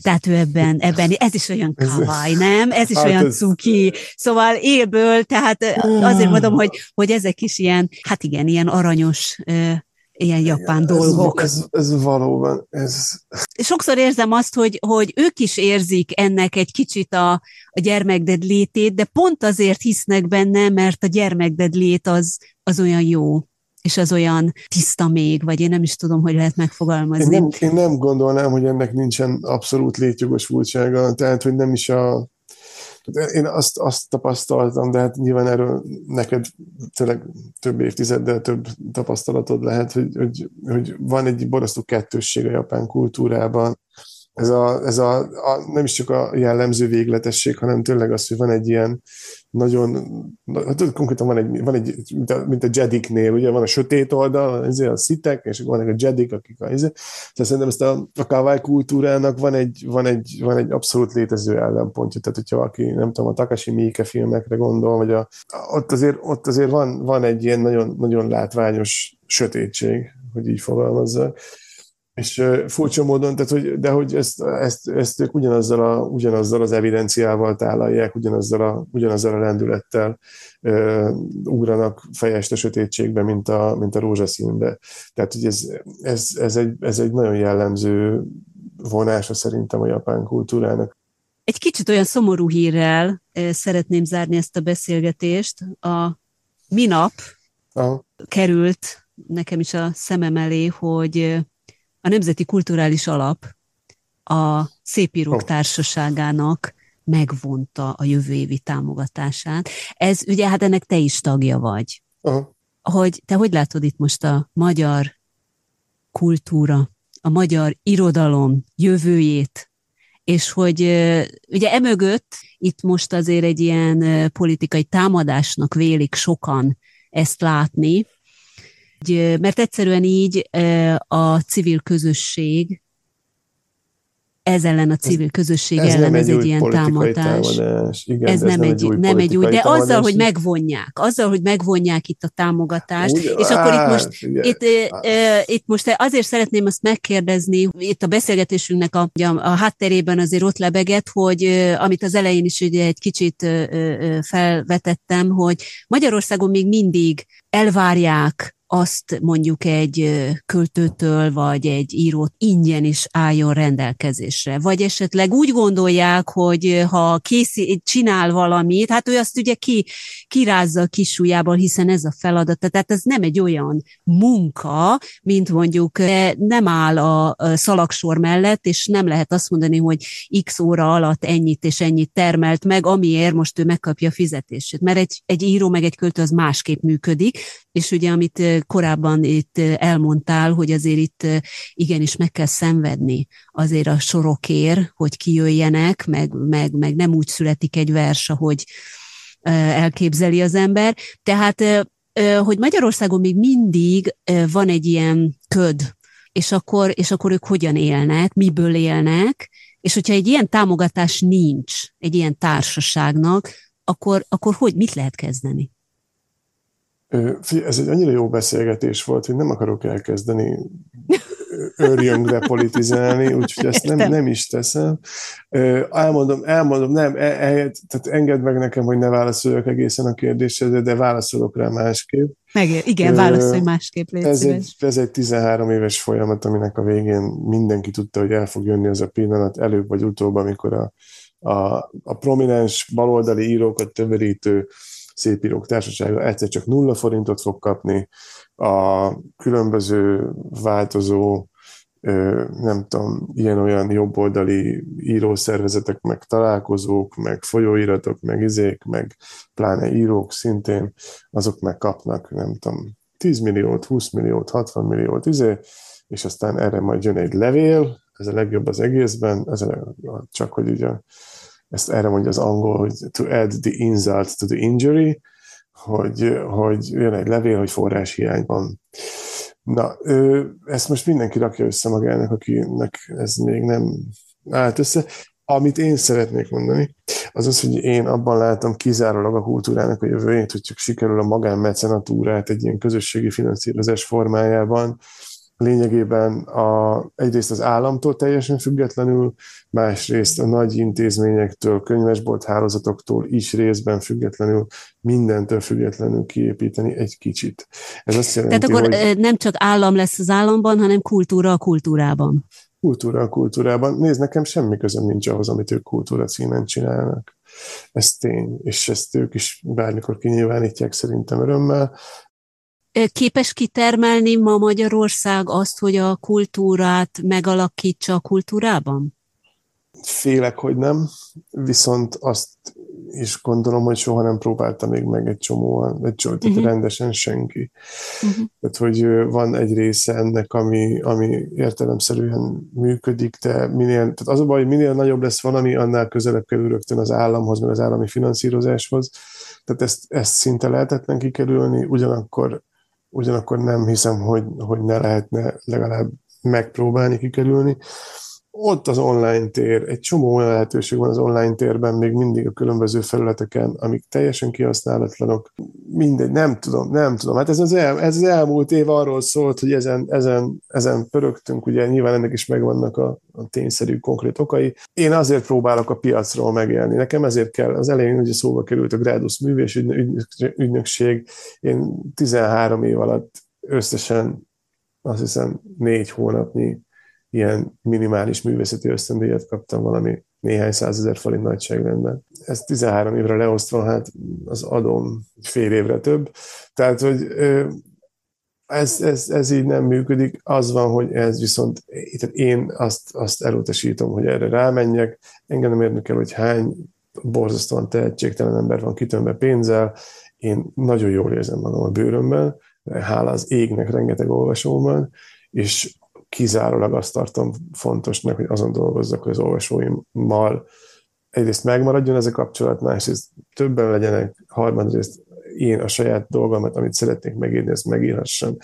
Tehát ő ebben, ebben ez is olyan kawaii, nem? Ez is hát olyan ez... cuki. Szóval élből, tehát azért mondom, hogy, hogy ezek is ilyen, hát igen, ilyen aranyos, ilyen japán igen, dolgok. Ez, ez, ez valóban, ez... Sokszor érzem azt, hogy, hogy ők is érzik ennek egy kicsit a, a gyermekded létét, de pont azért hisznek benne, mert a gyermekded lét az, az olyan jó. És az olyan tiszta még, vagy én nem is tudom, hogy lehet megfogalmazni. Én nem, én nem gondolnám, hogy ennek nincsen abszolút létjogosultsága, tehát, hogy nem is a... Én azt, azt tapasztaltam, de hát nyilván erről neked tényleg több évtizeddel több tapasztalatod lehet, hogy, hogy, hogy van egy borasztó kettősség a japán kultúrában. Ez, a, ez a, a, nem is csak a jellemző végletesség, hanem tényleg az, hogy van egy ilyen nagyon, hát konkrétan van egy, van egy mint a, mint a jediknél, ugye van a sötét oldal, ezért a szitek, és vannak a jedik, akik a... Tehát szerintem ezt a, a kawaii kultúrának van egy, van, egy, van egy abszolút létező ellenpontja, tehát hogyha valaki, nem tudom, a Takashi Miike filmekre gondol, vagy a, ott azért, ott azért van, van egy ilyen nagyon, nagyon látványos sötétség, hogy így fogalmazzak. És furcsa módon, tehát, hogy, de hogy ezt, ezt, ezt ők ugyanazzal, a, ugyanazzal az evidenciával tálalják, ugyanazzal a, ugyanazzal a rendülettel ö, ugranak fejest a sötétségbe, mint a, mint a rózsaszínbe. Tehát, hogy ez, ez, ez, egy, ez egy nagyon jellemző vonása szerintem a japán kultúrának. Egy kicsit olyan szomorú hírrel szeretném zárni ezt a beszélgetést. A minap Aha. került nekem is a szemem elé, hogy a Nemzeti Kulturális Alap a Szépírók Társaságának megvonta a jövő évi támogatását. Ez ugye, hát ennek te is tagja vagy. Aha. Hogy, te hogy látod itt most a magyar kultúra, a magyar irodalom jövőjét, és hogy ugye emögött itt most azért egy ilyen politikai támadásnak vélik sokan ezt látni, mert egyszerűen így a civil közösség, ez ellen a civil közösség ez, ellen, ez egy, egy ilyen támadás. támadás. Igen, ez, ez nem, nem egy, egy nem egy új, de támadás. azzal, hogy megvonják, azzal, hogy megvonják itt a támogatást, Ugyan, és á, akkor itt most, itt, e, itt most azért szeretném azt megkérdezni, itt a beszélgetésünknek a, a hátterében azért ott lebegett, hogy amit az elején is ugye egy kicsit felvetettem, hogy Magyarországon még mindig elvárják azt mondjuk egy költőtől vagy egy írót ingyen is álljon rendelkezésre. Vagy esetleg úgy gondolják, hogy ha készít, csinál valamit, hát ő azt ugye ki, kirázza a kisujjából, hiszen ez a feladata. Tehát ez nem egy olyan munka, mint mondjuk nem áll a szalagsor mellett, és nem lehet azt mondani, hogy x óra alatt ennyit és ennyit termelt meg, amiért most ő megkapja a fizetését. Mert egy, egy író meg egy költő az másképp működik, és ugye amit korábban itt elmondtál, hogy azért itt igenis meg kell szenvedni azért a sorokért, hogy kijöjjenek, meg, meg, meg nem úgy születik egy vers, ahogy elképzeli az ember. Tehát, hogy Magyarországon még mindig van egy ilyen köd, és akkor, és akkor ők hogyan élnek, miből élnek, és hogyha egy ilyen támogatás nincs egy ilyen társaságnak, akkor, akkor hogy, mit lehet kezdeni? Ez egy annyira jó beszélgetés volt, hogy nem akarok elkezdeni őrjöngve politizálni, úgyhogy ezt nem, nem is teszem. Elmondom, elmondom, nem, e, e, tehát engedd meg nekem, hogy ne válaszoljak egészen a kérdésedre, de válaszolok rá másképp. Meg, igen, válaszolj másképp, légy ez szíves. Egy, ez egy tizenhárom éves folyamat, aminek a végén mindenki tudta, hogy el fog jönni az a pillanat, előbb vagy utóbb, amikor a, a, a prominens baloldali írókat tömörítő Szépírók Társasága egyszer csak nulla forintot fog kapni, a különböző változó, nem tudom, ilyen-olyan jobboldali írószervezetek, meg találkozók, meg folyóiratok, meg izék, meg pláne írók szintén, azok meg kapnak, nem tudom, tíz milliót, húsz milliót, hatvan milliót, izé, és aztán erre majd jön egy levél, ez a legjobb az egészben, ez a, csak hogy ugye ezt erre mondja az angol, hogy to add the insult to the injury, hogy, hogy jön egy levél, hogy forráshiány van. Na, ezt most mindenki rakja össze magának, akinek ez még nem állt össze. Amit én szeretnék mondani, az az, hogy én abban látom kizárólag a kultúrának a jövőjét, hogy csak sikerül a magánmecenatúrát egy ilyen közösségi finanszírozás formájában, lényegében a, egyrészt az államtól teljesen függetlenül, másrészt a nagy intézményektől, könyvesbolt hálózatoktól is részben függetlenül, mindentől függetlenül kiépíteni egy kicsit. Ez azt jelenti, tehát akkor hogy nem csak állam lesz az államban, hanem kultúra a kultúrában. Kultúra a kultúrában. Nézd, nekem semmi közöm nincs ahhoz, amit ők kultúra címen csinálnak. Ez tény, és ezt ők is bármikor kinyilvánítják szerintem örömmel. Képes kitermelni ma Magyarország azt, hogy a kultúrát megalakítsa a kultúrában? Félek, hogy nem, viszont azt is gondolom, hogy soha nem próbálta még meg egy csomóan, egy csomó, uh-huh. tehát rendesen senki. Uh-huh. Tehát, hogy van egy része ennek, ami, ami értelemszerűen működik, de minél, tehát az a baj, hogy minél nagyobb lesz valami, annál közelebb kerül rögtön az államhoz, meg az állami finanszírozáshoz. Tehát ezt, ezt szinte lehetetlen kikerülni, ugyanakkor ugyanakkor nem hiszem, hogy, hogy ne lehetne legalább megpróbálni kikerülni. Ott az online tér, egy csomó olyan lehetőség van az online térben, még mindig a különböző felületeken, amik teljesen kihasználatlanok. Mindegy, nem tudom, nem tudom. Hát ez az, el, ez az elmúlt év arról szólt, hogy ezen, ezen, ezen pörögtünk, ugye nyilván ennek is megvannak a, a tényszerű, konkrét okai. Én azért próbálok a piacról megélni. Nekem ezért kell, az elején ugye szóba került a Grádusz Művés ügy, Ügynökség. Én tizenhárom év alatt összesen azt hiszem négy hónapnyi ilyen minimális művészeti ösztöndíjat kaptam valami néhány százezer forint nagyságrendben. Ez tizenhárom évre leosztva, hát az adom fél évre több. Tehát, hogy ez, ez, ez így nem működik. Az van, hogy ez viszont, tehát én azt, azt elutasítom, hogy erre rámenjek. Engem nem érdekel, hogy hány borzasztóan tehetségtelen ember van kitömve pénzzel. Én nagyon jól érzem magam a bőrömben, hála az égnek rengeteg olvasóban, és kizárólag azt tartom fontosnak, hogy azon dolgozzak, hogy az olvasóimmal egyrészt megmaradjon ez a kapcsolat, másrészt többen legyenek, harmadrészt én a saját dolgomat, amit szeretnék megírni, ezt megírhassam.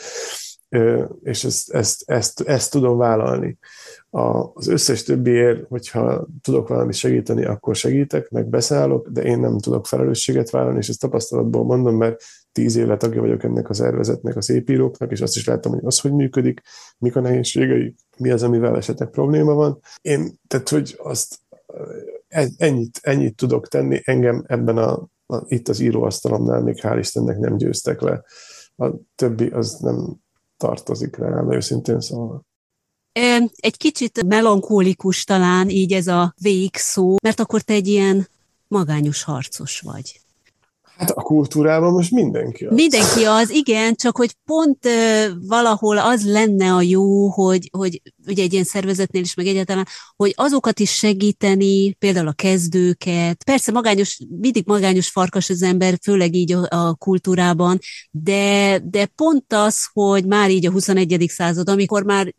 És ezt, ezt, ezt, ezt tudom vállalni. Az összes többiért, hogyha tudok valamit segíteni, akkor segítek, meg beszállok, de én nem tudok felelősséget vállalni, és ezt tapasztalatból mondom, mert tíz éve tagja vagyok ennek a szervezetnek, a szépíróknak, és azt is láttam, hogy az, hogy működik, mik a nehézségei, mi az, amivel esetleg probléma van. Én, tehát, hogy azt ennyit, ennyit tudok tenni, engem ebben a, a, itt az íróasztalomnál még hál' Istennek nem győztek le a többi az nem tartozik rá, őszintén szóval. Egy kicsit melankólikus talán így ez a végszó, mert akkor te egy ilyen magányos harcos vagy. Hát a kultúrában most mindenki az. Mindenki az, igen, csak hogy pont ö, valahol az lenne a jó, hogy, hogy ugye egy ilyen szervezetnél is, meg egyáltalán, hogy azokat is segíteni, például a kezdőket. Persze magányos, mindig magányos farkas az ember, főleg így a, a kultúrában, de, de pont az, hogy már így a huszonegyedik század, amikor már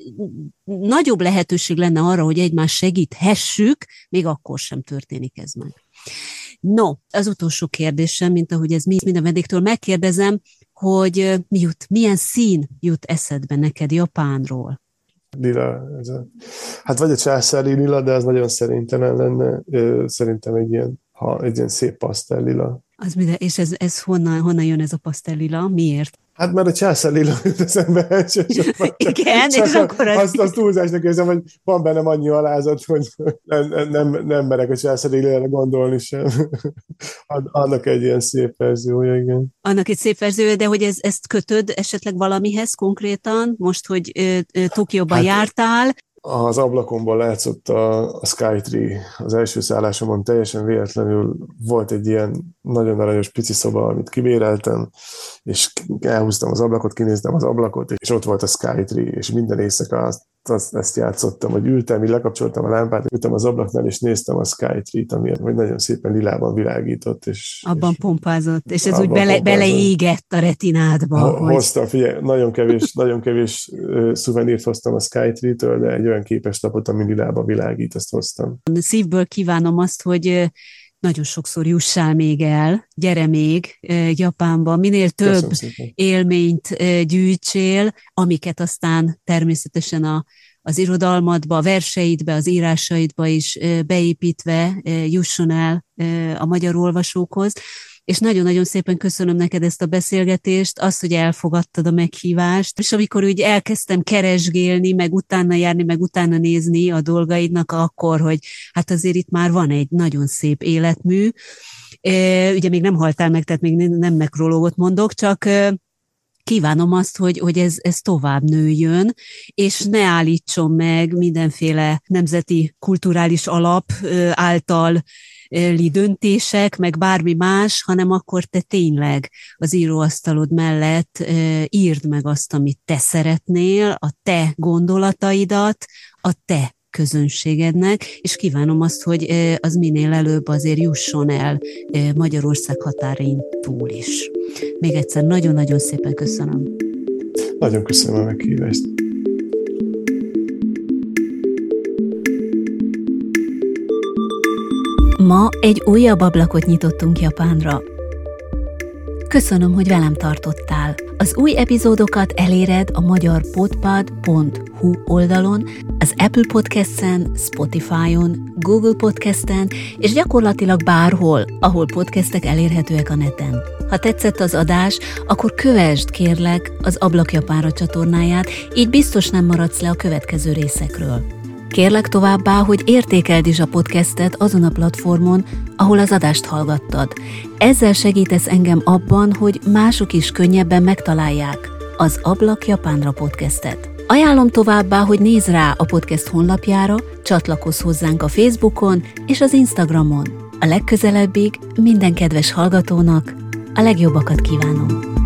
nagyobb lehetőség lenne arra, hogy egymást segíthessük, még akkor sem történik ez meg. No, az utolsó kérdésem, mint ahogy ez minden vendégtől megkérdezem, hogy mi jut, milyen szín jut eszedbe neked Japánról? Lila. Ez a, hát vagy a császári lila, de az nagyon szerintelen lenne. Szerintem egy ilyen, ha, egy ilyen szép pasztel lila. Az minden, és ez, ez honnan, honnan jön ez a pasztel lila? Miért? Hát már a császár lila jut eszembe elsősorban. Igen, csak és a, akkor... Az... Azt, azt túlzásnak érzem, hogy van bennem annyi alázat, hogy nem, nem, nem merek a császár lilára gondolni sem. Annak egy ilyen szép verziója, igen. Annak egy szép verziója, de hogy ez, ezt kötöd esetleg valamihez konkrétan, most, hogy ö, ö, Tokióban hát, jártál? Az ablakomban látszott a, a Skytree. Az első szállásomon teljesen véletlenül volt egy ilyen nagyon aranyos pici szoba, amit kibéreltem, és elhúztam az ablakot, kinéztem az ablakot, és ott volt a Skytree, és minden éjszaka azt, azt, ezt játszottam, hogy ültem, így lekapcsoltam a lámpát, ültem az ablaknál, és néztem a Skytree-t, ami nagyon szépen lilában világított. És, abban és pompázott, és ez úgy bele, beleégett a retinádba. Ho, hoztam, figyelj, nagyon kevés, nagyon kevés szuvenírt hoztam a Skytree-től, de egy olyan képeslapot, ami lilában világít, ezt hoztam. Szívből kívánom azt, hogy nagyon sokszor jussál még el, gyere még Japánba, minél több élményt gyűjtsél, amiket aztán természetesen a, az irodalmadba, a verseidbe, az írásaidba is beépítve jusson el a magyar olvasókhoz. És nagyon-nagyon szépen köszönöm neked ezt a beszélgetést, azt, hogy elfogadtad a meghívást, és amikor úgy elkezdtem keresgélni, meg utána járni, meg utána nézni a dolgaidnak, akkor, hogy hát azért itt már van egy nagyon szép életmű, ugye még nem haltál meg, tehát még nem nekrológot mondok, csak kívánom azt, hogy, hogy ez, ez tovább nőjön, és ne állítson meg mindenféle nemzeti kulturális alap által döntések, meg bármi más, hanem akkor te tényleg az íróasztalod mellett írd meg azt, amit te szeretnél, a te gondolataidat, a te közönségednek, és kívánom azt, hogy az minél előbb azért jusson el Magyarország határain túl is. Még egyszer nagyon-nagyon szépen köszönöm. Nagyon köszönöm a meghívást. Ma egy újabb ablakot nyitottunk Japánra. Köszönöm, hogy velem tartottál. Az új epizódokat eléred a magyarpodpad pont hu oldalon, az Apple Podcasten, Spotify-on, Google Podcasten, és gyakorlatilag bárhol, ahol podcastek elérhetőek a neten. Ha tetszett az adás, akkor kövesd kérlek az Ablak Japánra csatornáját, így biztos nem maradsz le a következő részekről. Kérlek továbbá, hogy értékeld is a podcastet azon a platformon, ahol az adást hallgattad. Ezzel segítesz engem abban, hogy mások is könnyebben megtalálják az Ablak Japánra podcastet. Ajánlom továbbá, hogy nézz rá a podcast honlapjára, csatlakozz hozzánk a Facebookon és az Instagramon. A legközelebbig minden kedves hallgatónak a legjobbakat kívánom!